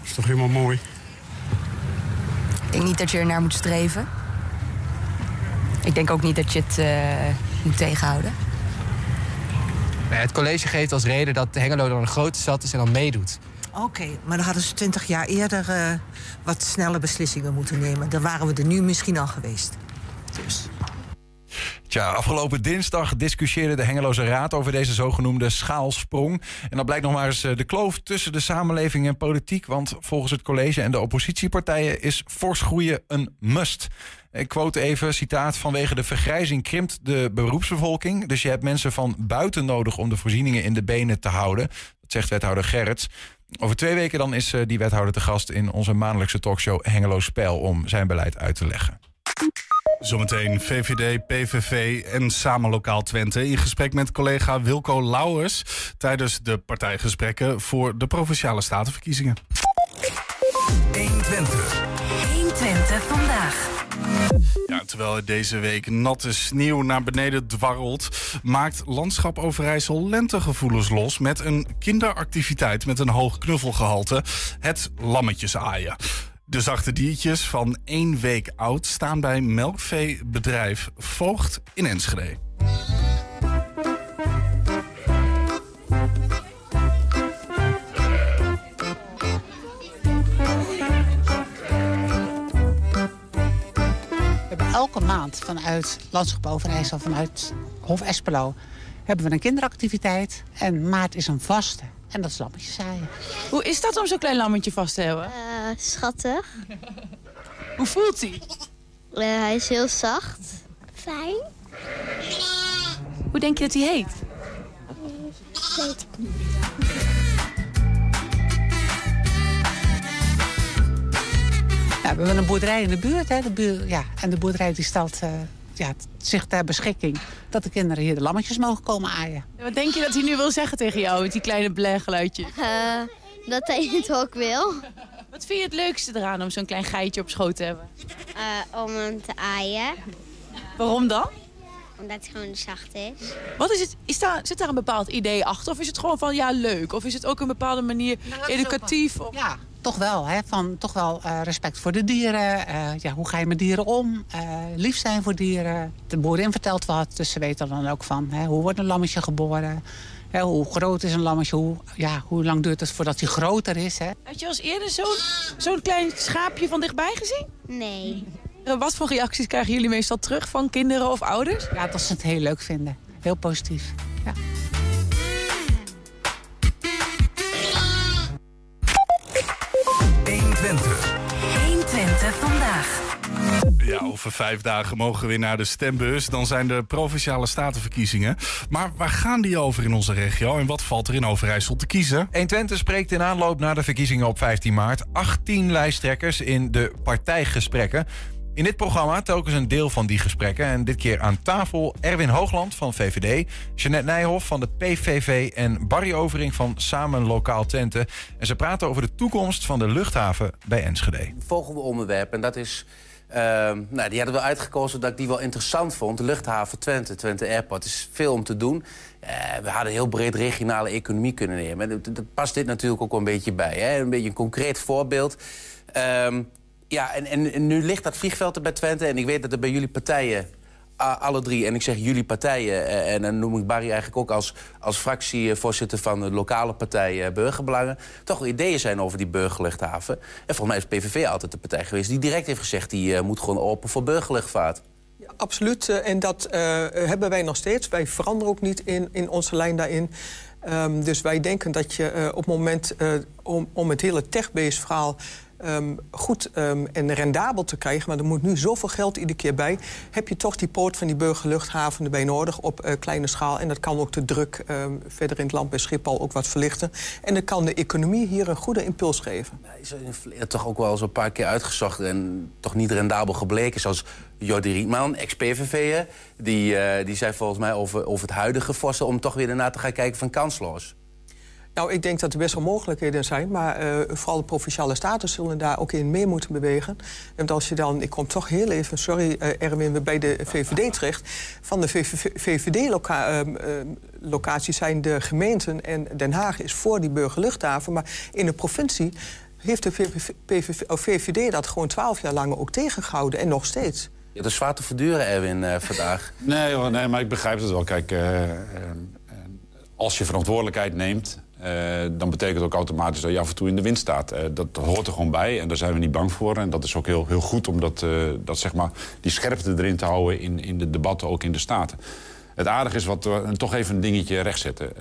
is toch helemaal mooi. Ik denk niet dat je er naar moet streven. Ik denk ook niet dat je het moet tegenhouden. Nee, het college geeft als reden dat Hengelo dan een grote stad is en dan meedoet. Oké, maar dan hadden ze 20 jaar eerder wat snelle beslissingen moeten nemen. Dan waren we er nu misschien al geweest. Dus. Tja, afgelopen dinsdag discussieerde de Hengeloze Raad over deze zogenoemde schaalsprong. En dat blijkt nog maar eens de kloof tussen de samenleving en politiek. Want volgens het college en de oppositiepartijen is fors groeien een must. Ik quote even, citaat, vanwege de vergrijzing krimpt de beroepsbevolking. Dus je hebt mensen van buiten nodig om de voorzieningen in de benen te houden. Dat zegt wethouder Gerrits. Over 2 weken dan is die wethouder te gast in onze maandelijkse talkshow Hengelo Spel om zijn beleid uit te leggen. Zometeen VVD, PVV en Samen Lokaal Twente in gesprek met collega Wilco Lauwers tijdens de partijgesprekken voor de Provinciale Statenverkiezingen. 120 vandaag. Ja, terwijl het deze week natte sneeuw naar beneden dwarrelt, maakt Landschap Overijssel lentegevoelens los met een kinderactiviteit met een hoog knuffelgehalte, het lammetjesaaien. De zachte diertjes van 1 week oud staan bij melkveebedrijf Voogd in Enschede. We hebben elke maand vanuit Landschap Overijssel, vanuit Hof Espelo, hebben we een kinderactiviteit. En maart is een vaste. En dat is lammetjesaaien. Hoe is dat om zo'n klein lammetje vast te hebben? Schattig. Hoe voelt hij? Hij is heel zacht. Fijn. Hoe denk je dat hij heet? Weet ik niet. Nou, we hebben een boerderij in de buurt. Hè? En de boerderij die stelt zich ter beschikking dat de kinderen hier de lammetjes mogen komen aaien. Wat denk je dat hij nu wil zeggen tegen jou met die kleine blergeluidje? Dat hij het hok wil. Wat vind je het leukste eraan om zo'n klein geitje op schoot te hebben? Om hem te aaien. Waarom dan? Omdat het gewoon zacht is. Wat is het? Zit daar een bepaald idee achter? Of is het gewoon van ja, leuk? Of is het ook een bepaalde manier educatief? Of... Ja, toch wel. Hè? Toch wel respect voor de dieren. Hoe ga je met dieren om? Lief zijn voor dieren. De boerin vertelt wat, dus ze weet er dan ook van. Hè? Hoe wordt een lammetje geboren? Hè, hoe groot is een lammetje? Hoe lang duurt het voordat hij groter is? Hè? Had je als eerder zo'n klein schaapje van dichtbij gezien? Nee. Wat voor reacties krijgen jullie meestal terug van kinderen of ouders? Ja, dat ze het heel leuk vinden. Heel positief. Ja. 120 vandaag. Ja, over 5 dagen mogen we weer naar de stembus. Dan zijn de Provinciale Statenverkiezingen. Maar waar gaan die over in onze regio en wat valt er in Overijssel te kiezen? 120 spreekt in aanloop naar de verkiezingen op 15 maart... 18 lijsttrekkers in de partijgesprekken. In dit programma telkens een deel van die gesprekken. En dit keer aan tafel Erwin Hoogland van VVD, Jeanette Nijhof van de PVV en Barry Overink van Samen Lokaal Twente. En ze praten over de toekomst van de luchthaven bij Enschede. Het volgende onderwerp, en dat is... die hadden we uitgekozen dat ik die wel interessant vond. De luchthaven Twente, Twente Airport, is veel om te doen. We hadden heel breed regionale economie kunnen nemen. En dat past dit natuurlijk ook wel een beetje bij. Hè? Een beetje een concreet voorbeeld. En nu ligt dat vliegveld er bij Twente. En ik weet dat er bij jullie partijen, alle drie... en ik zeg jullie partijen, en dan noem ik Barry eigenlijk ook als fractievoorzitter van de lokale partij Burgerbelangen, toch wel ideeën zijn over die burgerluchthaven. En volgens mij is PVV altijd de partij geweest die direct heeft gezegd, die moet gewoon open voor burgerluchtvaart. Ja, absoluut, en dat hebben wij nog steeds. Wij veranderen ook niet in onze lijn daarin. Dus wij denken dat je op het moment om het hele tech-based verhaal goed en rendabel te krijgen, maar er moet nu zoveel geld iedere keer bij, heb je toch die poort van die burgerluchthaven erbij nodig op kleine schaal. En dat kan ook de druk verder in het land bij Schiphol ook wat verlichten. En dat kan de economie hier een goede impuls geven. Ja, is er toch ook wel eens een paar keer uitgezocht en toch niet rendabel gebleken, zoals Jori Rietman, ex-PVV'er, die zei volgens mij over het huidige voorstel om toch weer ernaar te gaan kijken van kansloos. Nou, ik denk dat er best wel mogelijkheden zijn, maar vooral de Provinciale Staten zullen daar ook in mee moeten bewegen. En als je dan, ik kom toch heel even, sorry Erwin, bij de VVD terecht. Van de VVD-locaties zijn de gemeenten en Den Haag is voor die burgerluchthaven, maar in de provincie heeft de VVD dat gewoon 12 jaar lang ook tegengehouden en nog steeds. Ja, dat is zwaar te verduren, Erwin, vandaag. Nee, maar ik begrijp het wel. Kijk, als je verantwoordelijkheid neemt, dan betekent ook automatisch dat je af en toe in de wind staat. Dat hoort er gewoon bij en daar zijn we niet bang voor. En dat is ook heel, heel goed om dat, zeg maar, die scherpte erin te houden in de debatten, ook in de Staten. Het aardige is toch even een dingetje rechtzetten.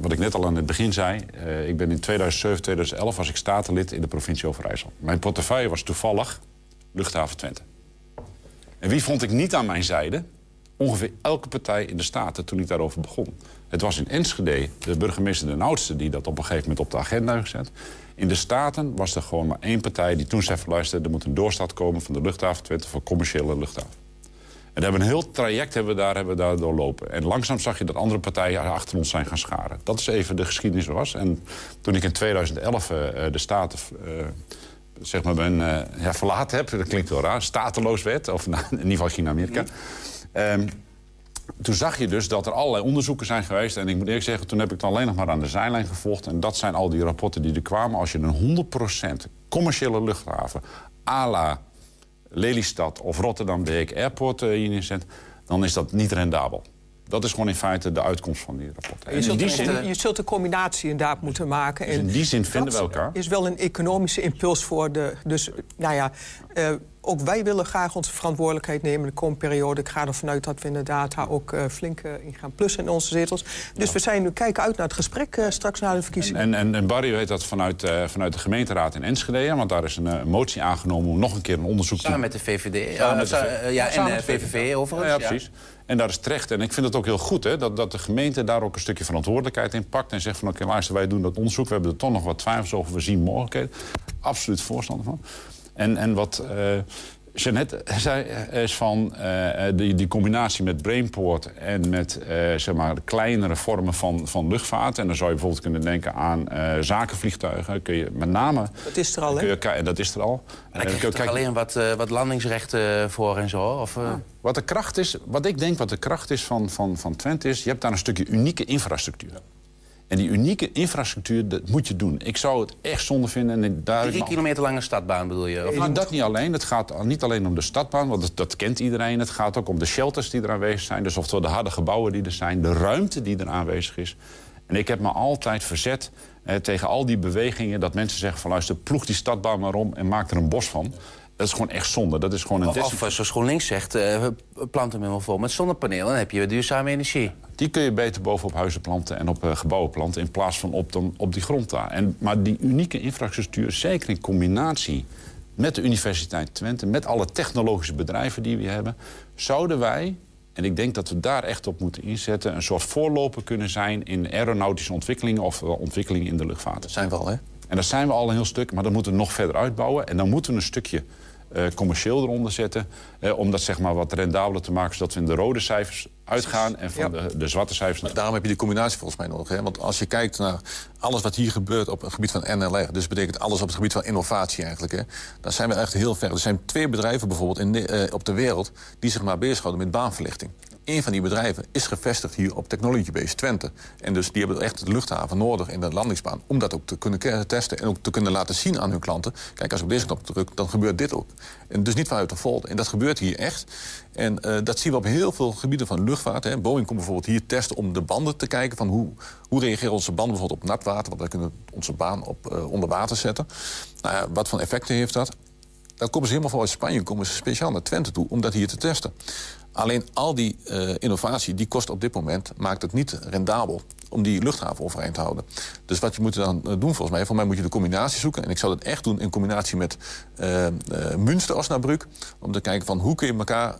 Wat ik net al aan het begin zei, ik ben in 2007, 2011 was ik statenlid in de provincie Overijssel. Mijn portefeuille was toevallig luchthaven Twente. En wie vond ik niet aan mijn zijde? Ongeveer elke partij in de Staten toen ik daarover begon. Het was in Enschede, de burgemeester Den Oudste, die dat op een gegeven moment op de agenda heeft gezet. In de Staten was er gewoon maar één partij die toen zei van luister, er moet een doorstart komen van de luchthaven Twente voor commerciële luchthaven. En daar hebben een heel traject hebben we daar doorlopen. En langzaam zag je dat andere partijen achter ons zijn gaan scharen. Dat is even de geschiedenis was. En toen ik in 2011 de Staten verlaten heb, dat klinkt wel raar, stateloos werd, of in ieder geval China-Amerika. Toen zag je dus dat er allerlei onderzoeken zijn geweest. En ik moet eerlijk zeggen, toen heb ik het alleen nog maar aan de zijlijn gevolgd. En dat zijn al die rapporten die er kwamen. Als je een 100% commerciële luchthaven à la Lelystad of Rotterdam-Beek Airport hierin zet, dan is dat niet rendabel. Dat is gewoon in feite de uitkomst van die rapporten. Je zult een combinatie inderdaad moeten maken. Dus in die zin vinden we elkaar. Is wel een economische impuls voor de... Dus, ook wij willen graag onze verantwoordelijkheid nemen de komende periode. Ik ga ervan uit dat we inderdaad daar ook flink in gaan plussen in onze zetels. Dus ja, we kijken uit naar het gesprek straks na de verkiezingen. En Barry weet dat vanuit de gemeenteraad in Enschede. Want daar is een motie aangenomen om nog een keer een onderzoek te doen. Samen met de VVD. VVV overigens. Ja, precies. Ja. En daar is terecht. En ik vind het ook heel goed hè, dat de gemeente daar ook een stukje verantwoordelijkheid in pakt. En zegt van oké, luister, wij doen dat onderzoek. We hebben er toch nog wat twijfels over. We zien mogelijkheden. Absoluut voorstander van. En wat Jeanette zei is van die combinatie met Brainport en met kleinere vormen van luchtvaart. En dan zou je bijvoorbeeld kunnen denken aan zakenvliegtuigen. Kun je met name... Dat is er al, hè? Dat is er al. Maar dan krijg je alleen wat landingsrechten voor en zo? Of, Wat de kracht is van Twente is, je hebt daar een stukje unieke infrastructuur. En die unieke infrastructuur, dat moet je doen. Ik zou het echt zonde vinden. 3 kilometer lange stadbaan bedoel je? Of nou, dat niet alleen. Het gaat niet alleen om de stadbaan, want dat kent iedereen. Het gaat ook om de shelters die er aanwezig zijn. Dus oftewel de harde gebouwen die er zijn. De ruimte die er aanwezig is. En ik heb me altijd verzet tegen al die bewegingen dat mensen zeggen van luister, ploeg die stadbaan maar om en maak er een bos van. Dat is gewoon echt zonde. Dat is gewoon een of zoals GroenLinks zegt, plant hem helemaal vol met zonnepanelen. Dan heb je duurzame energie. Die kun je beter bovenop huizen planten en op gebouwen planten in plaats van op die grond daar. Maar die unieke infrastructuur, zeker in combinatie met de Universiteit Twente, met alle technologische bedrijven die we hebben, zouden wij, en ik denk dat we daar echt op moeten inzetten, een soort voorloper kunnen zijn in aeronautische ontwikkelingen of ontwikkelingen in de luchtvaart. Dat zijn we al, hè? En dat zijn we al een heel stuk, maar dat moeten we nog verder uitbouwen. En dan moeten we een stukje commercieel eronder zetten. Om dat zeg maar wat rendabeler te maken, zodat we in de rode cijfers uitgaan en van de zwarte cijfers. Maar daarom heb je die combinatie volgens mij nodig. Hè? Want als je kijkt naar alles wat hier gebeurt op het gebied van NLR, dus betekent alles op het gebied van innovatie eigenlijk, hè? Daar zijn we echt heel ver. Er zijn 2 bedrijven bijvoorbeeld op de wereld die zich maar bezighouden met baanverlichting. Een van die bedrijven is gevestigd hier op Technology Base Twente. En dus die hebben echt de luchthaven nodig en de landingsbaan om dat ook te kunnen testen en ook te kunnen laten zien aan hun klanten. Kijk, als ik op deze knop druk, dan gebeurt dit ook. En dus niet vanuit de fold. En dat gebeurt hier echt. En dat zien we op heel veel gebieden van luchtvaart. Hè. Boeing komt bijvoorbeeld hier testen om de banden te kijken van hoe reageren onze banden bijvoorbeeld op nat water. Want wij kunnen onze baan op onder water zetten. Nou ja, wat voor effecten heeft dat? Dan komen ze helemaal vanuit Spanje, komen ze speciaal naar Twente toe om dat hier te testen. Alleen al die innovatie, die kost op dit moment, maakt het niet rendabel om die luchthaven overeind te houden. Dus wat je moet dan doen volgens mij moet je de combinatie zoeken. En ik zou dat echt doen in combinatie met Münster-Osnabrück. Om te kijken van hoe kun je elkaar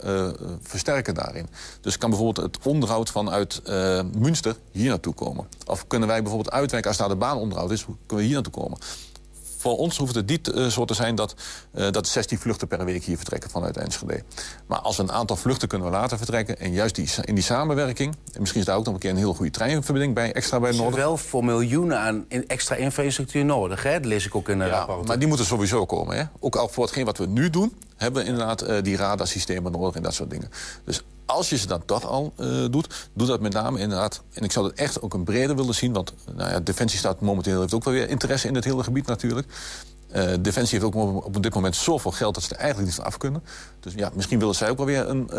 versterken daarin. Dus kan bijvoorbeeld het onderhoud vanuit Münster hier naartoe komen. Of kunnen wij bijvoorbeeld uitwijken als daar de baan onderhoud is, kunnen we hier naartoe komen. Voor ons hoeft het niet zo te zijn dat 16 vluchten per week hier vertrekken vanuit Enschede. Maar als we een aantal vluchten kunnen laten vertrekken en juist in die samenwerking, en misschien is daar ook nog een keer een heel goede treinverbinding bij extra bij nodig. Er is wel voor miljoenen aan extra infrastructuur nodig, hè? Dat lees ik ook in de rapport. Maar die moeten sowieso komen, hè? Ook al voor hetgeen wat we nu doen, hebben we inderdaad die radarsystemen nodig en dat soort dingen. Dus als je ze dan dat al doet, doe dat met name inderdaad. En ik zou dat echt ook een breder willen zien. Want nou ja, Defensie staat momenteel heeft ook wel weer interesse in het hele gebied natuurlijk. Defensie heeft ook op dit moment zoveel geld dat ze er eigenlijk niet af kunnen. Dus ja, misschien willen zij ook wel weer een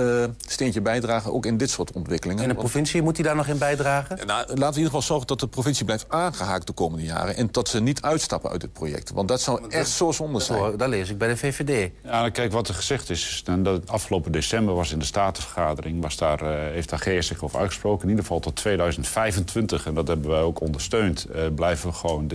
steentje bijdragen, ook in dit soort ontwikkelingen. En de provincie, moet die daar nog in bijdragen? Nou, laten we in ieder geval zorgen dat de provincie blijft aangehaakt de komende jaren en dat ze niet uitstappen uit dit project. Want dat zou echt zo zonde zijn. Dat lees ik bij de VVD. Ja, kijk, wat er gezegd is, dat afgelopen december was in de Statenvergadering, heeft daar GS zich over uitgesproken. In ieder geval tot 2025, en dat hebben wij ook ondersteund, blijven we gewoon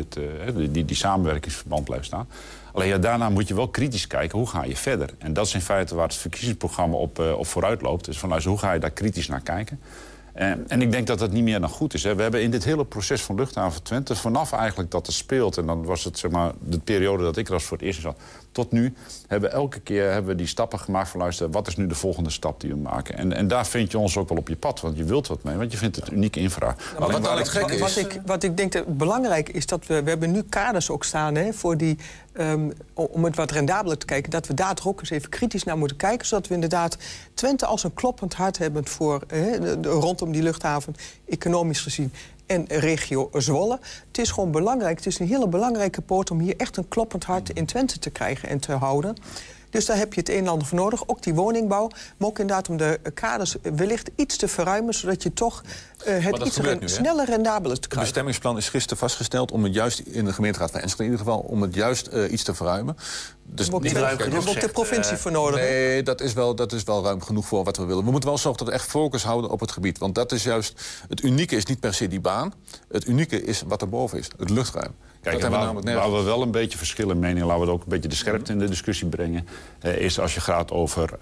die samenwerkingsverband blijven staan. Alleen ja, daarna moet je wel kritisch kijken, hoe ga je verder? En dat is in feite waar het verkiezingsprogramma op vooruit loopt. Dus vanuit hoe ga je daar kritisch naar kijken? En ik denk dat dat niet meer dan goed is. Hè. We hebben in dit hele proces van Luchthaven Twente, vanaf eigenlijk dat het speelt, en dan was het zeg maar de periode dat ik er als voor het eerst zat, tot nu hebben we elke keer die stappen gemaakt van luisteren, wat is nu de volgende stap die we maken? En daar vind je ons ook wel op je pad, want je wilt wat mee, want je vindt het unieke infra. Ja, maar wat ik denk dat belangrijk is, dat we hebben nu kaders ook staan, hè, voor die, om het wat rendabeler te kijken, dat we daar ook eens even kritisch naar moeten kijken, zodat we inderdaad Twente als een kloppend hart hebben voor rondom die luchthaven, economisch gezien. En regio Zwolle. Het is gewoon belangrijk, het is een hele belangrijke poort om hier echt een kloppend hart in Twente te krijgen en te houden. Dus daar heb je het een en ander voor nodig. Ook die woningbouw. Maar ook inderdaad om de kaders wellicht iets te verruimen, zodat je toch het iets sneller rendabeler te krijgen. Het bestemmingsplan is gisteren vastgesteld om het juist in de gemeenteraad van Enschede in ieder geval om het juist iets te verruimen. Dus daar hebben ook de provincie voor nodig. Nee, dat is wel ruim genoeg voor wat we willen. We moeten wel zorgen dat we echt focus houden op het gebied. Want dat is juist, het unieke is niet per se die baan. Het unieke is wat erboven is, het luchtruim. Kijk, waar we wel een beetje verschillen in meningen, laten we ook een beetje de scherpte in de discussie brengen, is als je gaat over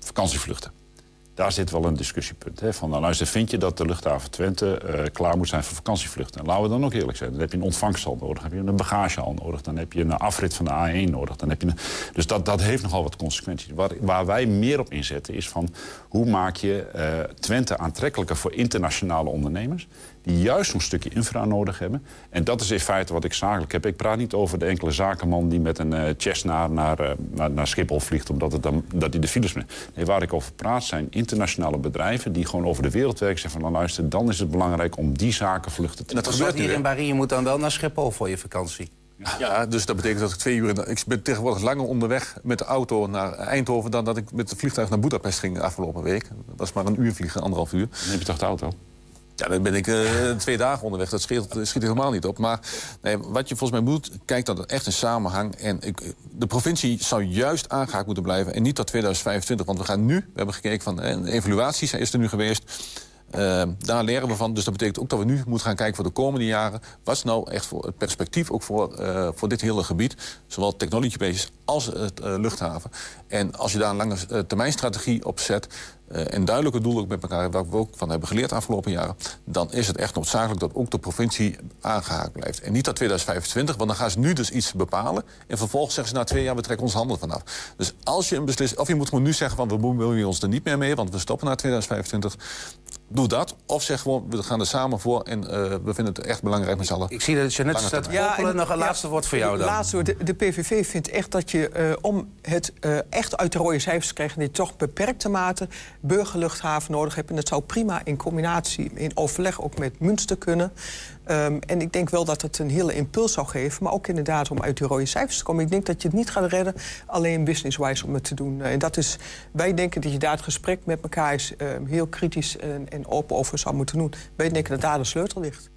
vakantievluchten. Daar zit wel een discussiepunt. Hè? Van, nou, luister, vind je dat de luchthaven Twente klaar moet zijn voor vakantievluchten? En laten we dan ook eerlijk zijn. Dan heb je een ontvangsthal nodig, dan heb je een bagagehal nodig, dan heb je een afrit van de A1 nodig. Dan heb je dus dat heeft nogal wat consequenties. Waar wij meer op inzetten is van, hoe maak je Twente aantrekkelijker voor internationale ondernemers die juist zo'n stukje infra nodig hebben. En dat is in feite wat ik zakelijk heb. Ik praat niet over de enkele zakenman die met een Cessna naar Schiphol vliegt, omdat hij de files mee. Nee, waar ik over praat zijn internationale bedrijven die gewoon over de wereld werken. Zeggen van, nou luister, dan is het belangrijk om die zakenvluchten te... En dat gebeurt hier in Barry. Je moet dan wel naar Schiphol voor je vakantie. Ja, dus dat betekent dat ik 2 uur... Ik ben tegenwoordig langer onderweg met de auto naar Eindhoven dan dat ik met het vliegtuig naar Boedapest ging de afgelopen week. Dat was maar 1 uur vliegen, 1,5 uur. Dan heb je toch de auto? Ja, dan ben ik 2 dagen onderweg. Dat schiet helemaal niet op. Maar nee, wat je volgens mij moet, kijk dat het echt in samenhang. En de provincie zou juist aangehaakt moeten blijven. En niet tot 2025. Want we hebben gekeken van, evaluaties is er nu geweest. Daar leren we van. Dus dat betekent ook dat we nu moeten gaan kijken voor de komende jaren. Wat is nou echt voor het perspectief ook voor dit hele gebied? Zowel technology-based als het luchthaven. En als je daar een lange termijn strategie op zet... en duidelijke doelen ook met elkaar, waar we ook van hebben geleerd de afgelopen jaren... dan is het echt noodzakelijk dat ook de provincie aangehaakt blijft. En niet dat 2025, want dan gaan ze nu dus iets bepalen... en vervolgens zeggen ze na 2 jaar, we trekken ons handel vanaf. Dus als je een beslissing... of je moet gewoon nu zeggen, van we bemoeien ons er niet meer mee... want we stoppen na 2025... Doe dat. Of zeg gewoon, we gaan er samen voor en we vinden het echt belangrijk met z'n allen. Ik zie dat Jeanette staat koppelen. Nog een laatste woord voor jou dan. Laatste woord. De PVV vindt echt dat je om het echt uit de rode cijfers te krijgen... en dit toch beperkte mate burgerluchthaven nodig hebt. En dat zou prima in combinatie, in overleg ook met Münster kunnen. En ik denk wel dat het een hele impuls zou geven... maar ook inderdaad om uit die rode cijfers te komen. Ik denk dat je het niet gaat redden alleen business-wise om het te doen. En dat is, wij denken dat je daar het gesprek met elkaar is heel kritisch... en open over zou moeten doen. Wij denken dat daar de sleutel ligt.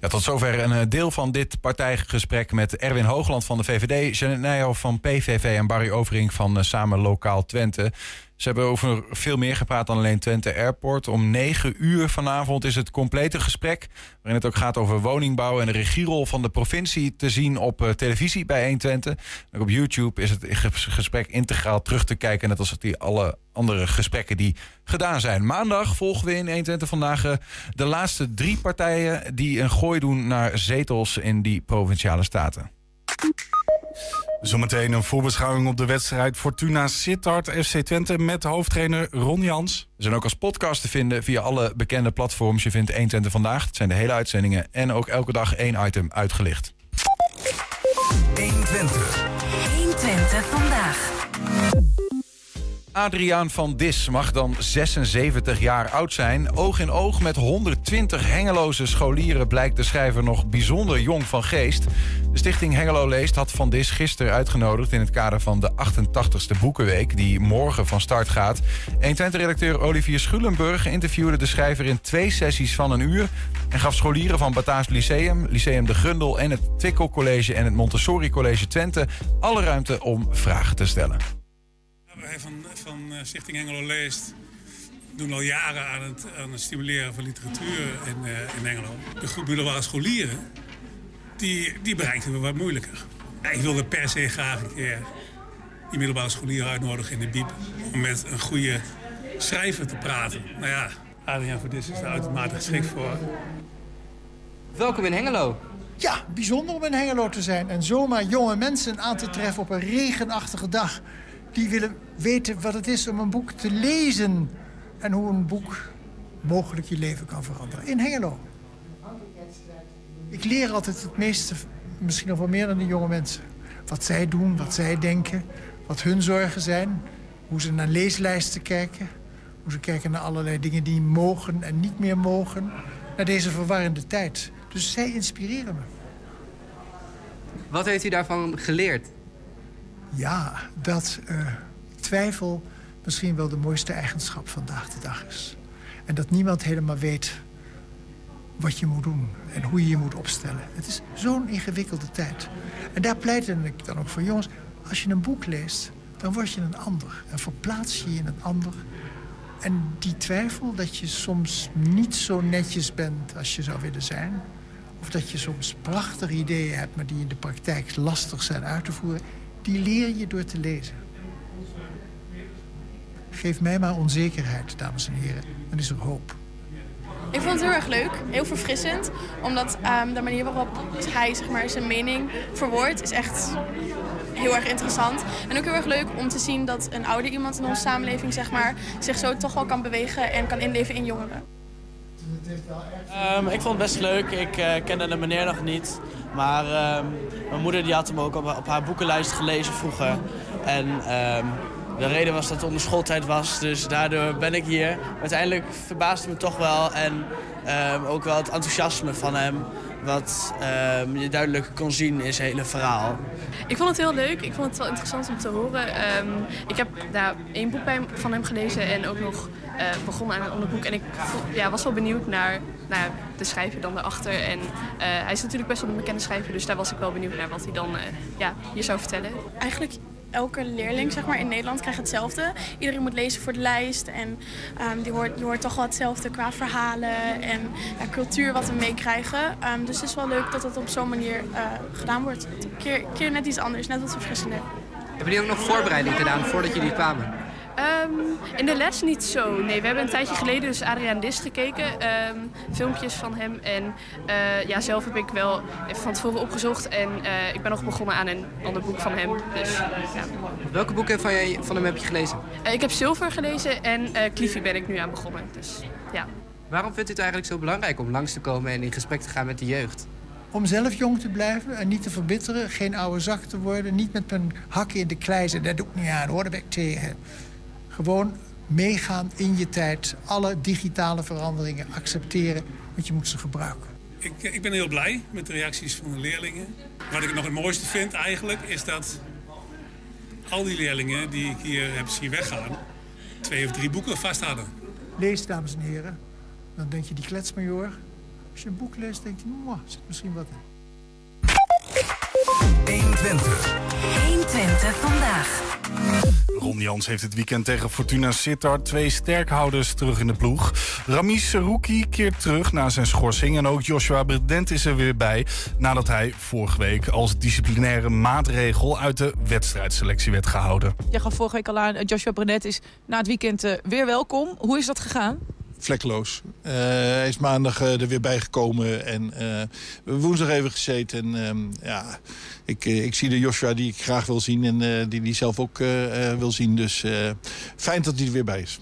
Ja, tot zover een deel van dit partijgesprek met Erwin Hoogland van de VVD... Jeanette Nijhof van PVV en Barry Overink van Samen Lokaal Twente... Ze hebben over veel meer gepraat dan alleen Twente Airport. Om 9 uur vanavond is het complete gesprek... waarin het ook gaat over woningbouw en de regierol van de provincie... te zien op televisie bij 1 Twente. Ook op YouTube is het gesprek integraal terug te kijken... net als die alle andere gesprekken die gedaan zijn. Maandag volgen we in 1 Twente vandaag de laatste 3 partijen... die een gooi doen naar zetels in die provinciale staten. Zometeen een voorbeschouwing op de wedstrijd Fortuna Sittard FC Twente met hoofdtrainer Ron Jans. We zijn ook als podcast te vinden via alle bekende platforms. Je vindt 1 Twente vandaag, het zijn de hele uitzendingen en ook elke dag 1 item uitgelicht. 1 Twente. 1 Twente vandaag. Adriaan van Dis mag dan 76 jaar oud zijn. Oog in oog met 120 Hengeloze scholieren blijkt de schrijver nog bijzonder jong van geest. De Stichting Hengelo Leest had Van Dis gisteren uitgenodigd... in het kader van de 88e Boekenweek, die morgen van start gaat. 1 Twente-redacteur Olivier Schulenburg interviewde de schrijver... in 2 sessies van 1 uur en gaf scholieren van Bataafs Lyceum... Lyceum de Grundel en het Twickelcollege en het Montessori College Twente... alle ruimte om vragen te stellen. Van Stichting Hengelo Leest doen al jaren aan het stimuleren van literatuur in Hengelo. De groepen die er waren scholieren, die bereikten we wat moeilijker. Ja, ik wilde per se graag een keer die middelbare scholieren uitnodigen in de bieb... om met een goede schrijver te praten. Nou ja, Adriaan van Dis is daar uitermate geschikt voor. Welkom in Hengelo. Ja, bijzonder om in Hengelo te zijn en zomaar jonge mensen aan te treffen op een regenachtige dag... Die willen weten wat het is om een boek te lezen. En hoe een boek mogelijk je leven kan veranderen. In Hengelo. Ik leer altijd het meeste, misschien nog wel meer dan de jonge mensen. Wat zij doen, wat zij denken, wat hun zorgen zijn. Hoe ze naar leeslijsten kijken. Hoe ze kijken naar allerlei dingen die mogen en niet meer mogen. Naar deze verwarrende tijd. Dus zij inspireren me. Wat heeft u daarvan geleerd? Ja, dat twijfel misschien wel de mooiste eigenschap vandaag de dag is. En dat niemand helemaal weet wat je moet doen en hoe je je moet opstellen. Het is zo'n ingewikkelde tijd. En daar pleitte ik dan ook voor. Jongens, als je een boek leest, dan word je een ander. En verplaats je je in een ander. En die twijfel dat je soms niet zo netjes bent als je zou willen zijn... of dat je soms prachtige ideeën hebt, maar die in de praktijk lastig zijn uit te voeren... die leer je door te lezen. Geef mij maar onzekerheid, dames en heren. Dan is er hoop. Ik vond het heel erg leuk, heel verfrissend. Omdat de manier waarop hij zijn mening verwoordt is echt heel erg interessant. En ook heel erg leuk om te zien dat een ouder iemand in onze samenleving zich zo toch wel kan bewegen en kan inleven in jongeren. Ik vond het best leuk. Ik kende de meneer nog niet. Maar mijn moeder die had hem ook op haar boekenlijst gelezen vroeger. En de reden was dat het onder schooltijd was. Dus daardoor ben ik hier. Uiteindelijk verbaasde me toch wel. En ook wel het enthousiasme van hem. Wat je duidelijk kon zien is het hele verhaal. Ik vond het heel leuk. Ik vond het wel interessant om te horen. Ik heb daar 1 boek van hem gelezen en ook nog begonnen aan een ander boek. En ik was wel benieuwd naar de schrijver dan daarachter. En hij is natuurlijk best wel een bekende schrijver, dus daar was ik wel benieuwd naar wat hij dan je zou vertellen. Eigenlijk elke leerling zeg maar, in Nederland krijgt hetzelfde. Iedereen moet lezen voor de lijst en je hoort toch wel hetzelfde qua verhalen en cultuur wat we meekrijgen. Dus het is wel leuk dat dat op zo'n manier gedaan wordt. Een keer net iets anders, net wat verfrissender. Hebben jullie ook nog voorbereiding gedaan voordat jullie kwamen? In de les niet zo. Nee, we hebben een tijdje geleden dus Adriaan Dis gekeken. Filmpjes van hem. En ja, zelf heb ik wel even van tevoren opgezocht. En ik ben nog begonnen aan een ander boek van hem. Dus, ja. Welke boeken van hem heb je gelezen? Ik heb Zilver gelezen en Cliffy ben ik nu aan begonnen. Dus, ja. Waarom vindt u het eigenlijk zo belangrijk om langs te komen en in gesprek te gaan met de jeugd? Om zelf jong te blijven en niet te verbitteren. Geen oude zak te worden. Niet met mijn hakken in de klei zijn. Dat doe ik niet aan, hoor. Daar ben ik tegen. Gewoon meegaan in je tijd. Alle digitale veranderingen accepteren, want je moet ze gebruiken. Ik ben heel blij met de reacties van de leerlingen. Wat ik nog het mooiste vind eigenlijk is dat al die leerlingen die ik hier heb zien weggaan, 2 of 3 boeken vast hadden. Lees, dames en heren. Dan denk je die kletsmajoor. Als je een boek leest, denk je, zit misschien wat in. 120 vandaag. Ron Jans heeft het weekend tegen Fortuna Sittard 2 sterkhouders terug in de ploeg. Ramis Saroeki keert terug na zijn schorsing. En ook Joshua Brunet is er weer bij. Nadat hij vorige week als disciplinaire maatregel uit de wedstrijdselectie werd gehouden. Je gaf vorige week al aan, Joshua Brunet is na het weekend weer welkom. Hoe is dat gegaan? Vlekloos. Hij is maandag er weer bij gekomen en we woensdag even gezeten. En ja, ik zie de Joshua die ik graag wil zien en die hij zelf ook wil zien. Dus fijn dat hij er weer bij is.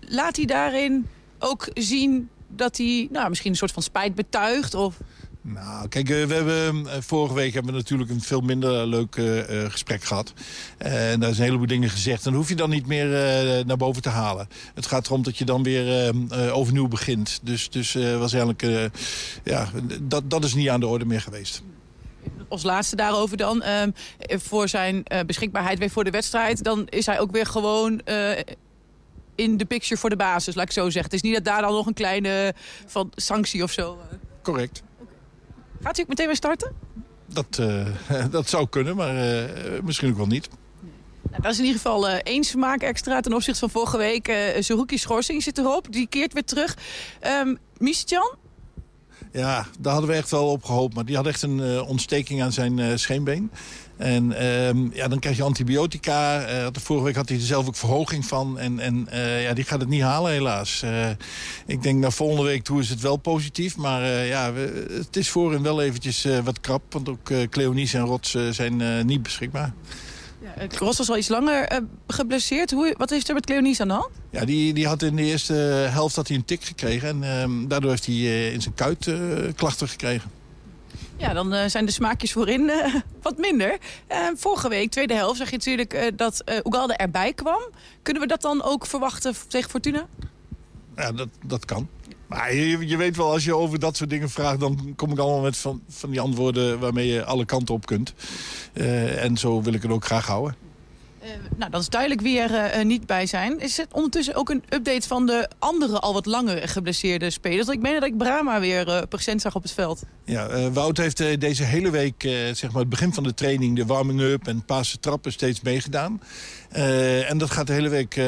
Laat hij daarin ook zien dat hij misschien een soort van spijt betuigt? Of... Nou, kijk, we hebben, vorige week hebben we natuurlijk een veel minder leuk gesprek gehad. En daar zijn een heleboel dingen gezegd. En dat hoef je dan niet meer naar boven te halen. Het gaat erom dat je dan weer overnieuw begint. Dus was eigenlijk, ja, dat is niet aan de orde meer geweest. Als laatste daarover dan, voor zijn beschikbaarheid weer voor de wedstrijd... dan is hij ook weer gewoon... in de picture voor de basis, laat ik zo zeggen. Het is niet dat daar dan nog een kleine van sanctie of zo... Correct. Gaat hij ook meteen weer starten? Dat zou kunnen, maar misschien ook wel niet. Nou, dat is in ieder geval één vermaak extra ten opzichte van vorige week. Saroeki schorsing zit erop, die keert weer terug. Misjan? Ja, daar hadden we echt wel op gehoopt. Maar die had echt een ontsteking aan zijn scheenbeen. En ja, dan krijg je antibiotica. Vorige week had hij er zelf ook verhoging van. En ja, die gaat het niet halen helaas. Ik denk naar volgende week toe is het wel positief. Maar ja, het is voor hem wel eventjes wat krap. Want ook Cleonice en Rots zijn niet beschikbaar. Ja, Kronos was al iets langer geblesseerd. Wat heeft er met Cleonice aan de hand? Ja, die had in de eerste helft had hij een tik gekregen. En daardoor heeft hij in zijn kuit klachten gekregen. Ja, dan zijn de smaakjes voorin wat minder. Vorige week, tweede helft, zag je natuurlijk dat Ugalde erbij kwam. Kunnen we dat dan ook verwachten tegen Fortuna? Ja, dat kan. Maar je weet wel, als je over dat soort dingen vraagt... dan kom ik allemaal met van die antwoorden waarmee je alle kanten op kunt. En zo wil ik het ook graag houden. Nou, dat is duidelijk wie er niet bij zijn. Is het ondertussen ook een update van de andere al wat langer geblesseerde spelers? Want ik meen dat ik Brahma weer present zag op het veld. Ja, Wout heeft deze hele week, zeg maar het begin van de training... de warming-up en paarse trappen steeds meegedaan. En dat gaat de hele week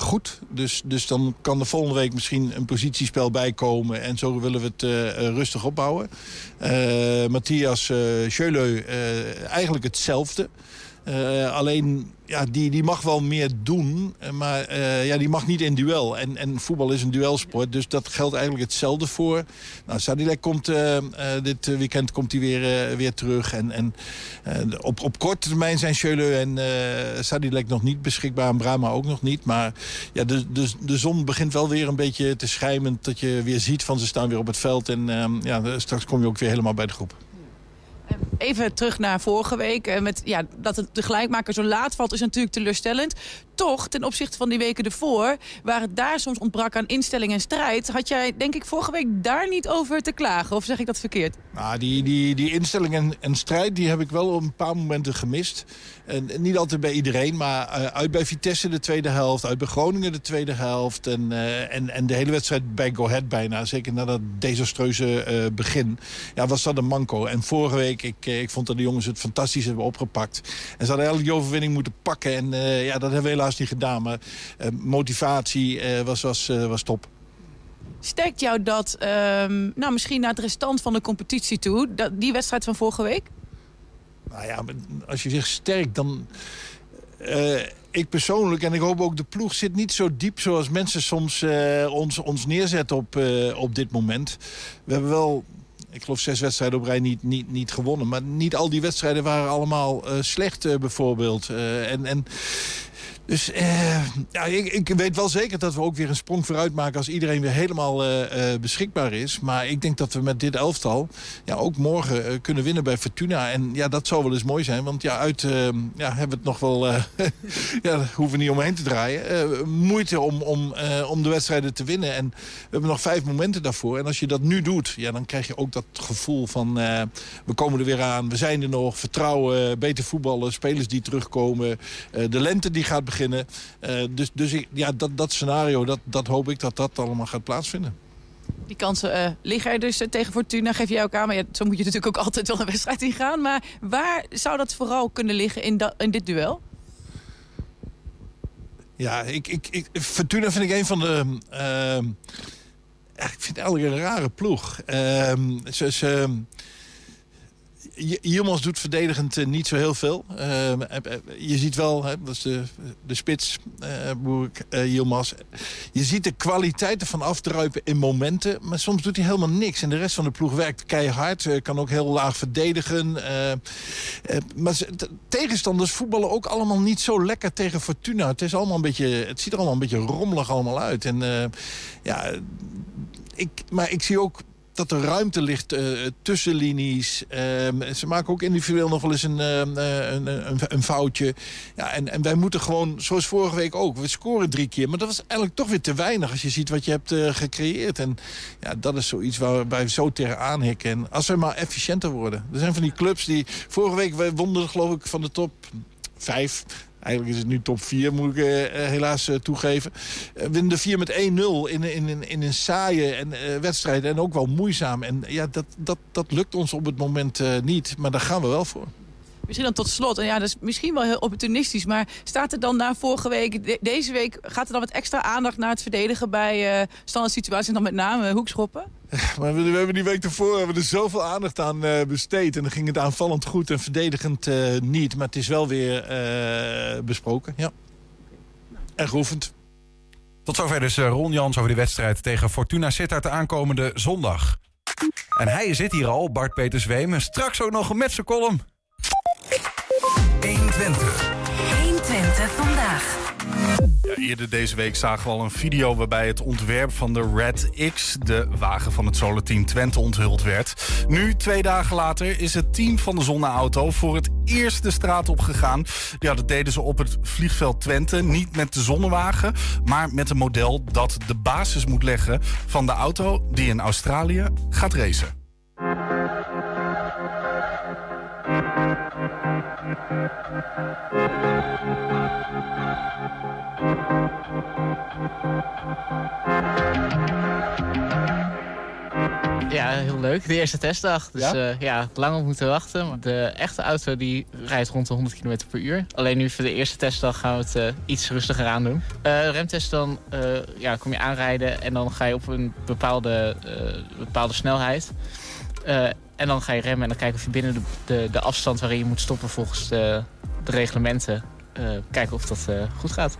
goed. Dus dan kan er volgende week misschien een positiespel bijkomen. En zo willen we het rustig opbouwen. Matthias Schöleu, eigenlijk hetzelfde. Alleen, ja, die mag wel meer doen, maar ja, die mag niet in duel. En voetbal is een duelsport, dus dat geldt eigenlijk hetzelfde voor. Nou, Sadilek komt dit weekend komt hij weer terug. En op korte termijn zijn Schöleu en Sadilek nog niet beschikbaar en Brahma ook nog niet. Maar ja, de zon begint wel weer een beetje te schijnen, dat je weer ziet van ze staan weer op het veld. En ja, straks kom je ook weer helemaal bij de groep. Even terug naar vorige week. Met, ja, dat het de gelijkmaker zo laat valt is natuurlijk teleurstellend. Toch, ten opzichte van die weken ervoor... waar het daar soms ontbrak aan instelling en strijd... had jij, denk ik, vorige week daar niet over te klagen. Of zeg ik dat verkeerd? Nou, die instelling en strijd die heb ik wel op een paar momenten gemist. En niet altijd bij iedereen, maar uit bij Vitesse de tweede helft... uit bij Groningen de tweede helft... en de hele wedstrijd bij Go Ahead bijna. Zeker na dat desastreuze begin. Ja, was dat een manco. En vorige week... uitkeren. Ik vond dat de jongens het fantastisch hebben opgepakt. En ze hadden eigenlijk die overwinning moeten pakken. En ja, dat hebben we helaas niet gedaan. Maar motivatie was top. Sterkt jou dat, nou, misschien naar het restant van de competitie toe, dat, die wedstrijd van vorige week? Nou ja, als je zegt sterk, dan... ik persoonlijk, en ik hoop ook de ploeg, zit niet zo diep zoals mensen soms ons neerzetten op dit moment. We hebben wel, ik geloof 6 wedstrijden op rij niet gewonnen. Maar niet al die wedstrijden waren allemaal slecht, bijvoorbeeld. Dus ja, ik weet wel zeker dat we ook weer een sprong vooruit maken als iedereen weer helemaal beschikbaar is. Maar ik denk dat we met dit elftal ja, ook morgen kunnen winnen bij Fortuna. En ja, dat zou wel eens mooi zijn. Want ja, hebben we het nog wel... ja, daar hoeven we niet omheen te draaien. Moeite om de wedstrijden te winnen. En we hebben nog 5 momenten daarvoor. En als je dat nu doet, ja, dan krijg je ook dat gevoel van... we komen er weer aan, we zijn er nog. Vertrouwen, beter voetballen, spelers die terugkomen. De lente die gaat beginnen. Dus dat scenario, dat hoop ik dat allemaal gaat plaatsvinden. Die kansen liggen er dus tegen Fortuna, geef jij ook aan. Maar ja, zo moet je natuurlijk ook altijd wel een wedstrijd in gaan. Maar waar zou dat vooral kunnen liggen in dit duel? Ja, Fortuna vind ik een van de... ik vind het eigenlijk een rare ploeg. Hiermans doet verdedigend niet zo heel veel. Je ziet wel, hè, dat is de spits, Hiermans. Je ziet de kwaliteiten van afdruipen in momenten. Maar soms doet hij helemaal niks. En de rest van de ploeg werkt keihard. Kan ook heel laag verdedigen. Maar tegenstanders voetballen ook allemaal niet zo lekker tegen Fortuna. Het ziet er allemaal een beetje rommelig allemaal uit. En, maar ik zie ook... dat er ruimte ligt tussen linies. Ze maken ook individueel nog wel eens een foutje. Ja, en wij moeten gewoon, zoals vorige week ook... we scoren 3 keer, maar dat was eigenlijk toch weer te weinig... als je ziet wat je hebt gecreëerd. En ja, dat is zoiets waarbij we zo tegenaan hikken. En als we maar efficiënter worden. Er zijn van die clubs die... vorige week, wij wonnen geloof ik van de top 5... Eigenlijk is het nu top 4, moet ik helaas toegeven. Winnen de 4 met 1-0 in een saaie wedstrijd en ook wel moeizaam. En ja, dat lukt ons op het moment niet, maar daar gaan we wel voor. Misschien dan tot slot, en ja, dat is misschien wel heel opportunistisch... maar staat er dan na vorige week, deze week... gaat er dan wat extra aandacht naar het verdedigen bij standaard situaties... en dan met name hoekschoppen? Maar we hebben die week ervoor er zoveel aandacht aan besteed... en dan ging het aanvallend goed en verdedigend niet. Maar het is wel weer besproken, ja. En geoefend. Tot zover dus Ron Jans over die wedstrijd tegen Fortuna Sittard... de aankomende zondag. En hij zit hier al, Bart-Peter Zweem... en straks ook nog met zijn column... 120 vandaag. Ja, eerder deze week zagen we al een video waarbij het ontwerp van de Red X... de wagen van het solarteam Twente onthuld werd. Nu, 2 dagen later, is het team van de zonneauto voor het eerst de straat op gegaan. Ja, dat deden ze op het vliegveld Twente. Niet met de zonnewagen, maar met een model dat de basis moet leggen... van de auto die in Australië gaat racen. Ja, heel leuk. De eerste testdag. Dus ja, lang op moeten wachten. Maar de echte auto die rijdt rond de 100 km per uur. Alleen nu voor de eerste testdag gaan we het iets rustiger aan doen. Remtest dan kom je aanrijden en dan ga je op een bepaalde snelheid. En dan ga je remmen en dan kijken of je binnen de afstand waarin je moet stoppen volgens de reglementen, kijken of dat goed gaat.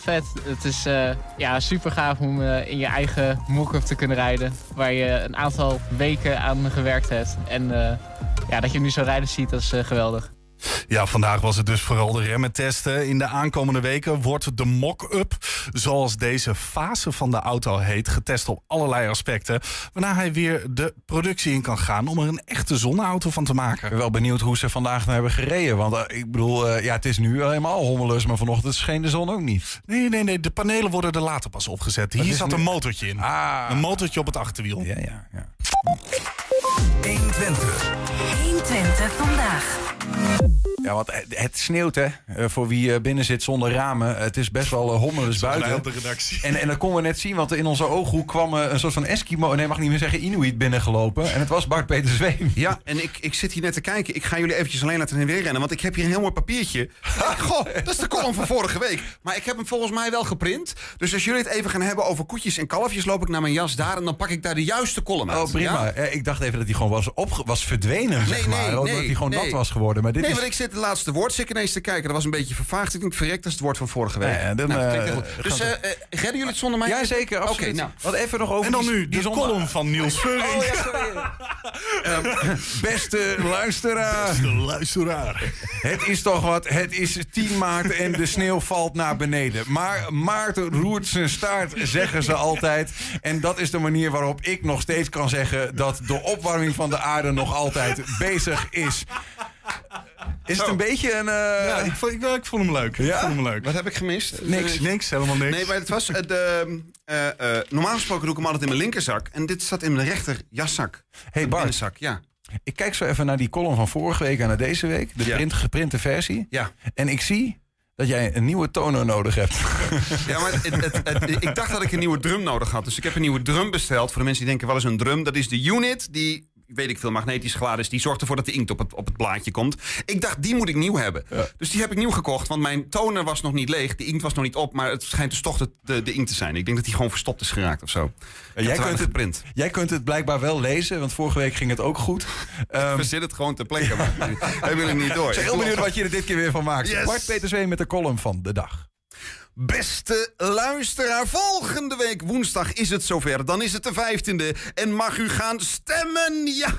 Vet. Het is super gaaf om in je eigen mock-up te kunnen rijden. Waar je een aantal weken aan gewerkt hebt. En dat je hem nu zo rijden ziet, dat is geweldig. Ja, vandaag was het dus vooral de remmen testen. In de aankomende weken wordt de mock-up, zoals deze fase van de auto heet, getest op allerlei aspecten. Waarna hij weer de productie in kan gaan om er een echte zonneauto van te maken. Ik ben wel benieuwd hoe ze vandaag naar hebben gereden. Want ik bedoel, ja, het is nu helemaal hommelus, maar vanochtend scheen de zon ook niet. Nee, de panelen worden er later pas opgezet. Hier zat een motortje in. Ah. Een motortje op het achterwiel. Ja. 120 vandaag. Ja, want het sneeuwt, hè. Voor wie binnen zit zonder ramen. Het is best wel hommelus buiten. Op de redactie. En dat konden we net zien, want in onze ooghoek kwam een soort van Eskimo... nee, mag niet meer zeggen, Inuit binnengelopen. En het was Bart Peter Zweem. Ja, en ik zit hier net te kijken. Ik ga jullie eventjes alleen laten heen weer rennen, want ik heb hier een heel mooi papiertje. Goh, dat is de column van vorige week. Maar ik heb hem volgens mij wel geprint. Dus als jullie het even gaan hebben over koetjes en kalfjes... loop ik naar mijn jas daar en dan pak ik daar de juiste column uit. Oh, prima. Ja? Ik dacht even dat hij gewoon was verdwenen, zeg maar. Nee, dat hij gewoon nat was geworden. Maar dit is... maar ik zit het laatste woord zeker ineens te kijken. Dat was een beetje vervaagd. Ik denk, verrekt, dat is het woord van vorige week. Ja, dus redden jullie het zonder mij? Jazeker, absoluut. Okay, nou. Wat even nog over en dan nu, de column van Niels Furring. Oh, ja, beste luisteraar. Het is toch wat. Het is 10 maart en de sneeuw valt naar beneden. Maar Maarten roert zijn staart, zeggen ze altijd. En dat is de manier waarop ik nog steeds kan zeggen... dat de opwarming van de aarde nog altijd bezig is. Is het een beetje een... Ja, ik vond hem leuk. Ja? Wat heb ik gemist? Niks, helemaal niks. Nee, maar het was... normaal gesproken doe ik hem altijd in mijn linkerzak. En dit zat in mijn rechter jaszak. Hey Bart, binnenzak, ja. Ik kijk zo even naar die column van vorige week en naar deze week. De geprinte versie. Ja. En ik zie... dat jij een nieuwe toner nodig hebt. Ja, maar ik dacht dat ik een nieuwe drum nodig had. Dus ik heb een nieuwe drum besteld. Voor de mensen die denken, wat is een drum? Dat is de unit die... weet ik veel, magnetisch geladen is. Die zorgt ervoor dat de inkt op het blaadje komt. Ik dacht, die moet ik nieuw hebben. Ja. Dus die heb ik nieuw gekocht, want mijn toner was nog niet leeg. De inkt was nog niet op, maar het schijnt dus toch de inkt te zijn. Ik denk dat die gewoon verstopt is geraakt of zo. Jij kunt het blijkbaar wel lezen, want vorige week ging het ook goed. We zitten het gewoon ter plekke. Wij willen niet door. Ik ben heel benieuwd wat je er dit keer weer van maakt. Yes. Bart Peter Zweem met de column van de dag. Beste luisteraar, volgende week woensdag is het zover. Dan is het de 15e en mag u gaan stemmen. Ja,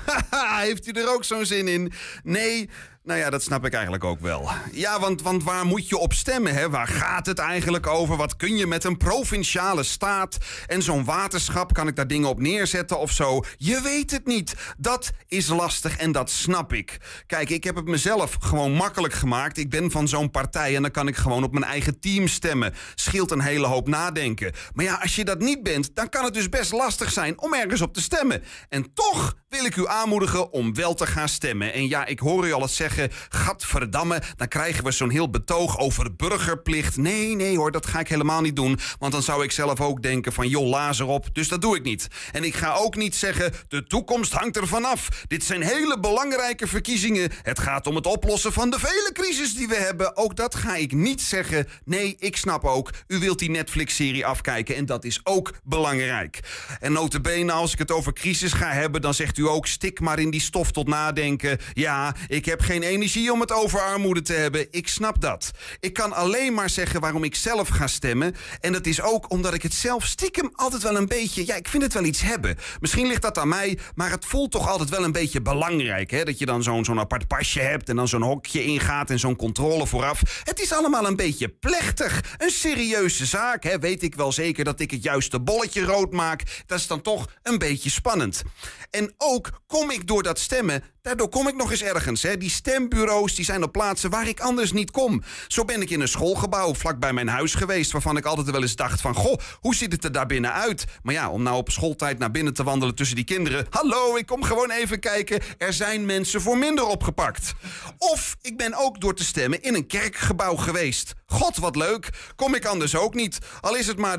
heeft u er ook zo'n zin in? Nee, nou ja, dat snap ik eigenlijk ook wel. Ja, want waar moet je op stemmen, hè? Waar gaat het eigenlijk over? Wat kun je met een provinciale staat? En zo'n waterschap, kan ik daar dingen op neerzetten of zo? Je weet het niet. Dat is lastig en dat snap ik. Kijk, ik heb het mezelf gewoon makkelijk gemaakt. Ik ben van zo'n partij en dan kan ik gewoon op mijn eigen team stemmen. Scheelt een hele hoop nadenken. Maar ja, als je dat niet bent, dan kan het dus best lastig zijn om ergens op te stemmen. En toch wil ik u aanmoedigen om wel te gaan stemmen. En ja, ik hoor u al eens zeggen... Gadverdamme, dan krijgen we zo'n heel betoog over burgerplicht. Nee hoor, dat ga ik helemaal niet doen. Want dan zou ik zelf ook denken van joh, lazer op. Dus dat doe ik niet. En ik ga ook niet zeggen, de toekomst hangt er vanaf. Dit zijn hele belangrijke verkiezingen. Het gaat om het oplossen van de vele crisis die we hebben. Ook dat ga ik niet zeggen. Nee, ik snap ook. U wilt die Netflix-serie afkijken en dat is ook belangrijk. En nota bene, als ik het over crisis ga hebben, dan zegt u ook stik maar in die stof tot nadenken. Ja, ik heb geen energie om het over armoede te hebben. Ik snap dat. Ik kan alleen maar zeggen waarom ik zelf ga stemmen. En dat is ook omdat ik het zelf stiekem altijd wel een beetje... ja, ik vind het wel iets hebben. Misschien ligt dat aan mij, maar het voelt toch altijd wel een beetje belangrijk. Hè? Dat je dan zo'n apart pasje hebt en dan zo'n hokje ingaat en zo'n controle vooraf. Het is allemaal een beetje plechtig. Een serieuze zaak. Hè? Weet ik wel zeker dat ik het juiste bolletje rood maak. Dat is dan toch een beetje spannend. En ook kom ik door dat stemmen... daardoor kom ik nog eens ergens. Hè. Die stembureaus die zijn op plaatsen waar ik anders niet kom. Zo ben ik in een schoolgebouw vlakbij mijn huis geweest... waarvan ik altijd wel eens dacht van... goh, hoe ziet het er daar binnen uit? Maar ja, om nou op schooltijd naar binnen te wandelen tussen die kinderen... hallo, ik kom gewoon even kijken. Er zijn mensen voor minder opgepakt. Of ik ben ook door te stemmen in een kerkgebouw geweest. God, wat leuk. Kom ik anders ook niet. Al is het maar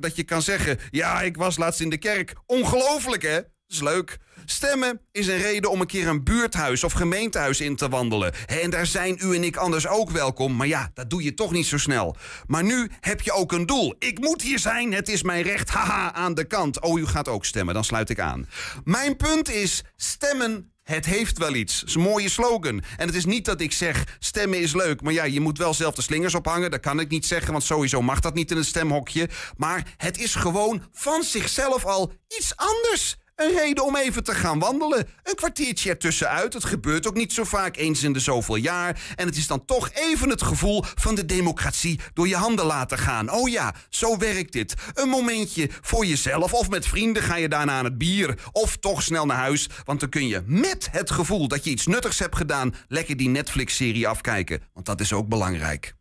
dat je kan zeggen... ja, ik was laatst in de kerk. Ongelooflijk, hè? Dat is leuk. Stemmen is een reden om een keer een buurthuis of gemeentehuis in te wandelen. En daar zijn u en ik anders ook welkom. Maar ja, dat doe je toch niet zo snel. Maar nu heb je ook een doel. Ik moet hier zijn, het is mijn recht. Haha, aan de kant. Oh, u gaat ook stemmen, dan sluit ik aan. Mijn punt is, stemmen... het heeft wel iets. Dat is een mooie slogan. En het is niet dat ik zeg, stemmen is leuk. Maar ja, je moet wel zelf de slingers ophangen. Dat kan ik niet zeggen, want sowieso mag dat niet in een stemhokje. Maar het is gewoon van zichzelf al iets anders. Een reden om even te gaan wandelen. Een kwartiertje ertussenuit. Het gebeurt ook niet zo vaak, eens in de zoveel jaar. En het is dan toch even het gevoel van de democratie door je handen laten gaan. Oh ja, zo werkt dit. Een momentje voor jezelf. Of met vrienden ga je daarna aan het bier. Of toch snel naar huis. Want dan kun je met het gevoel dat je iets nuttigs hebt gedaan... lekker die Netflix-serie afkijken. Want dat is ook belangrijk.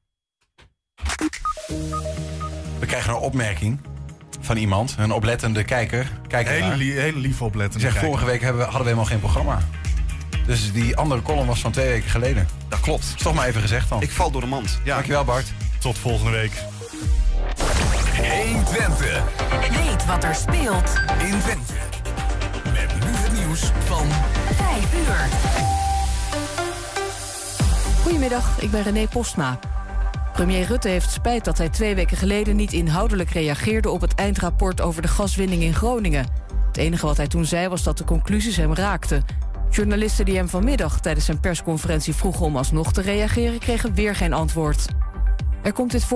We krijgen een opmerking... van iemand, een oplettende kijker. Hele lieve oplettende kijker. Vorige week hadden we helemaal geen programma. Dus die andere column was van 2 weken geleden. Dat klopt. Dat is toch maar even gezegd dan. Ik val door de mand. Ja. Dankjewel Bart. Tot volgende week. 1 Twente. Weet wat er speelt in Twente. Met nu het nieuws van 5 uur. Goedemiddag, ik ben René Postma. Premier Rutte heeft spijt dat hij 2 weken geleden niet inhoudelijk reageerde op het eindrapport over de gaswinning in Groningen. Het enige wat hij toen zei was dat de conclusies hem raakten. Journalisten die hem vanmiddag tijdens zijn persconferentie vroegen om alsnog te reageren, kregen weer geen antwoord. Er komt dit voor.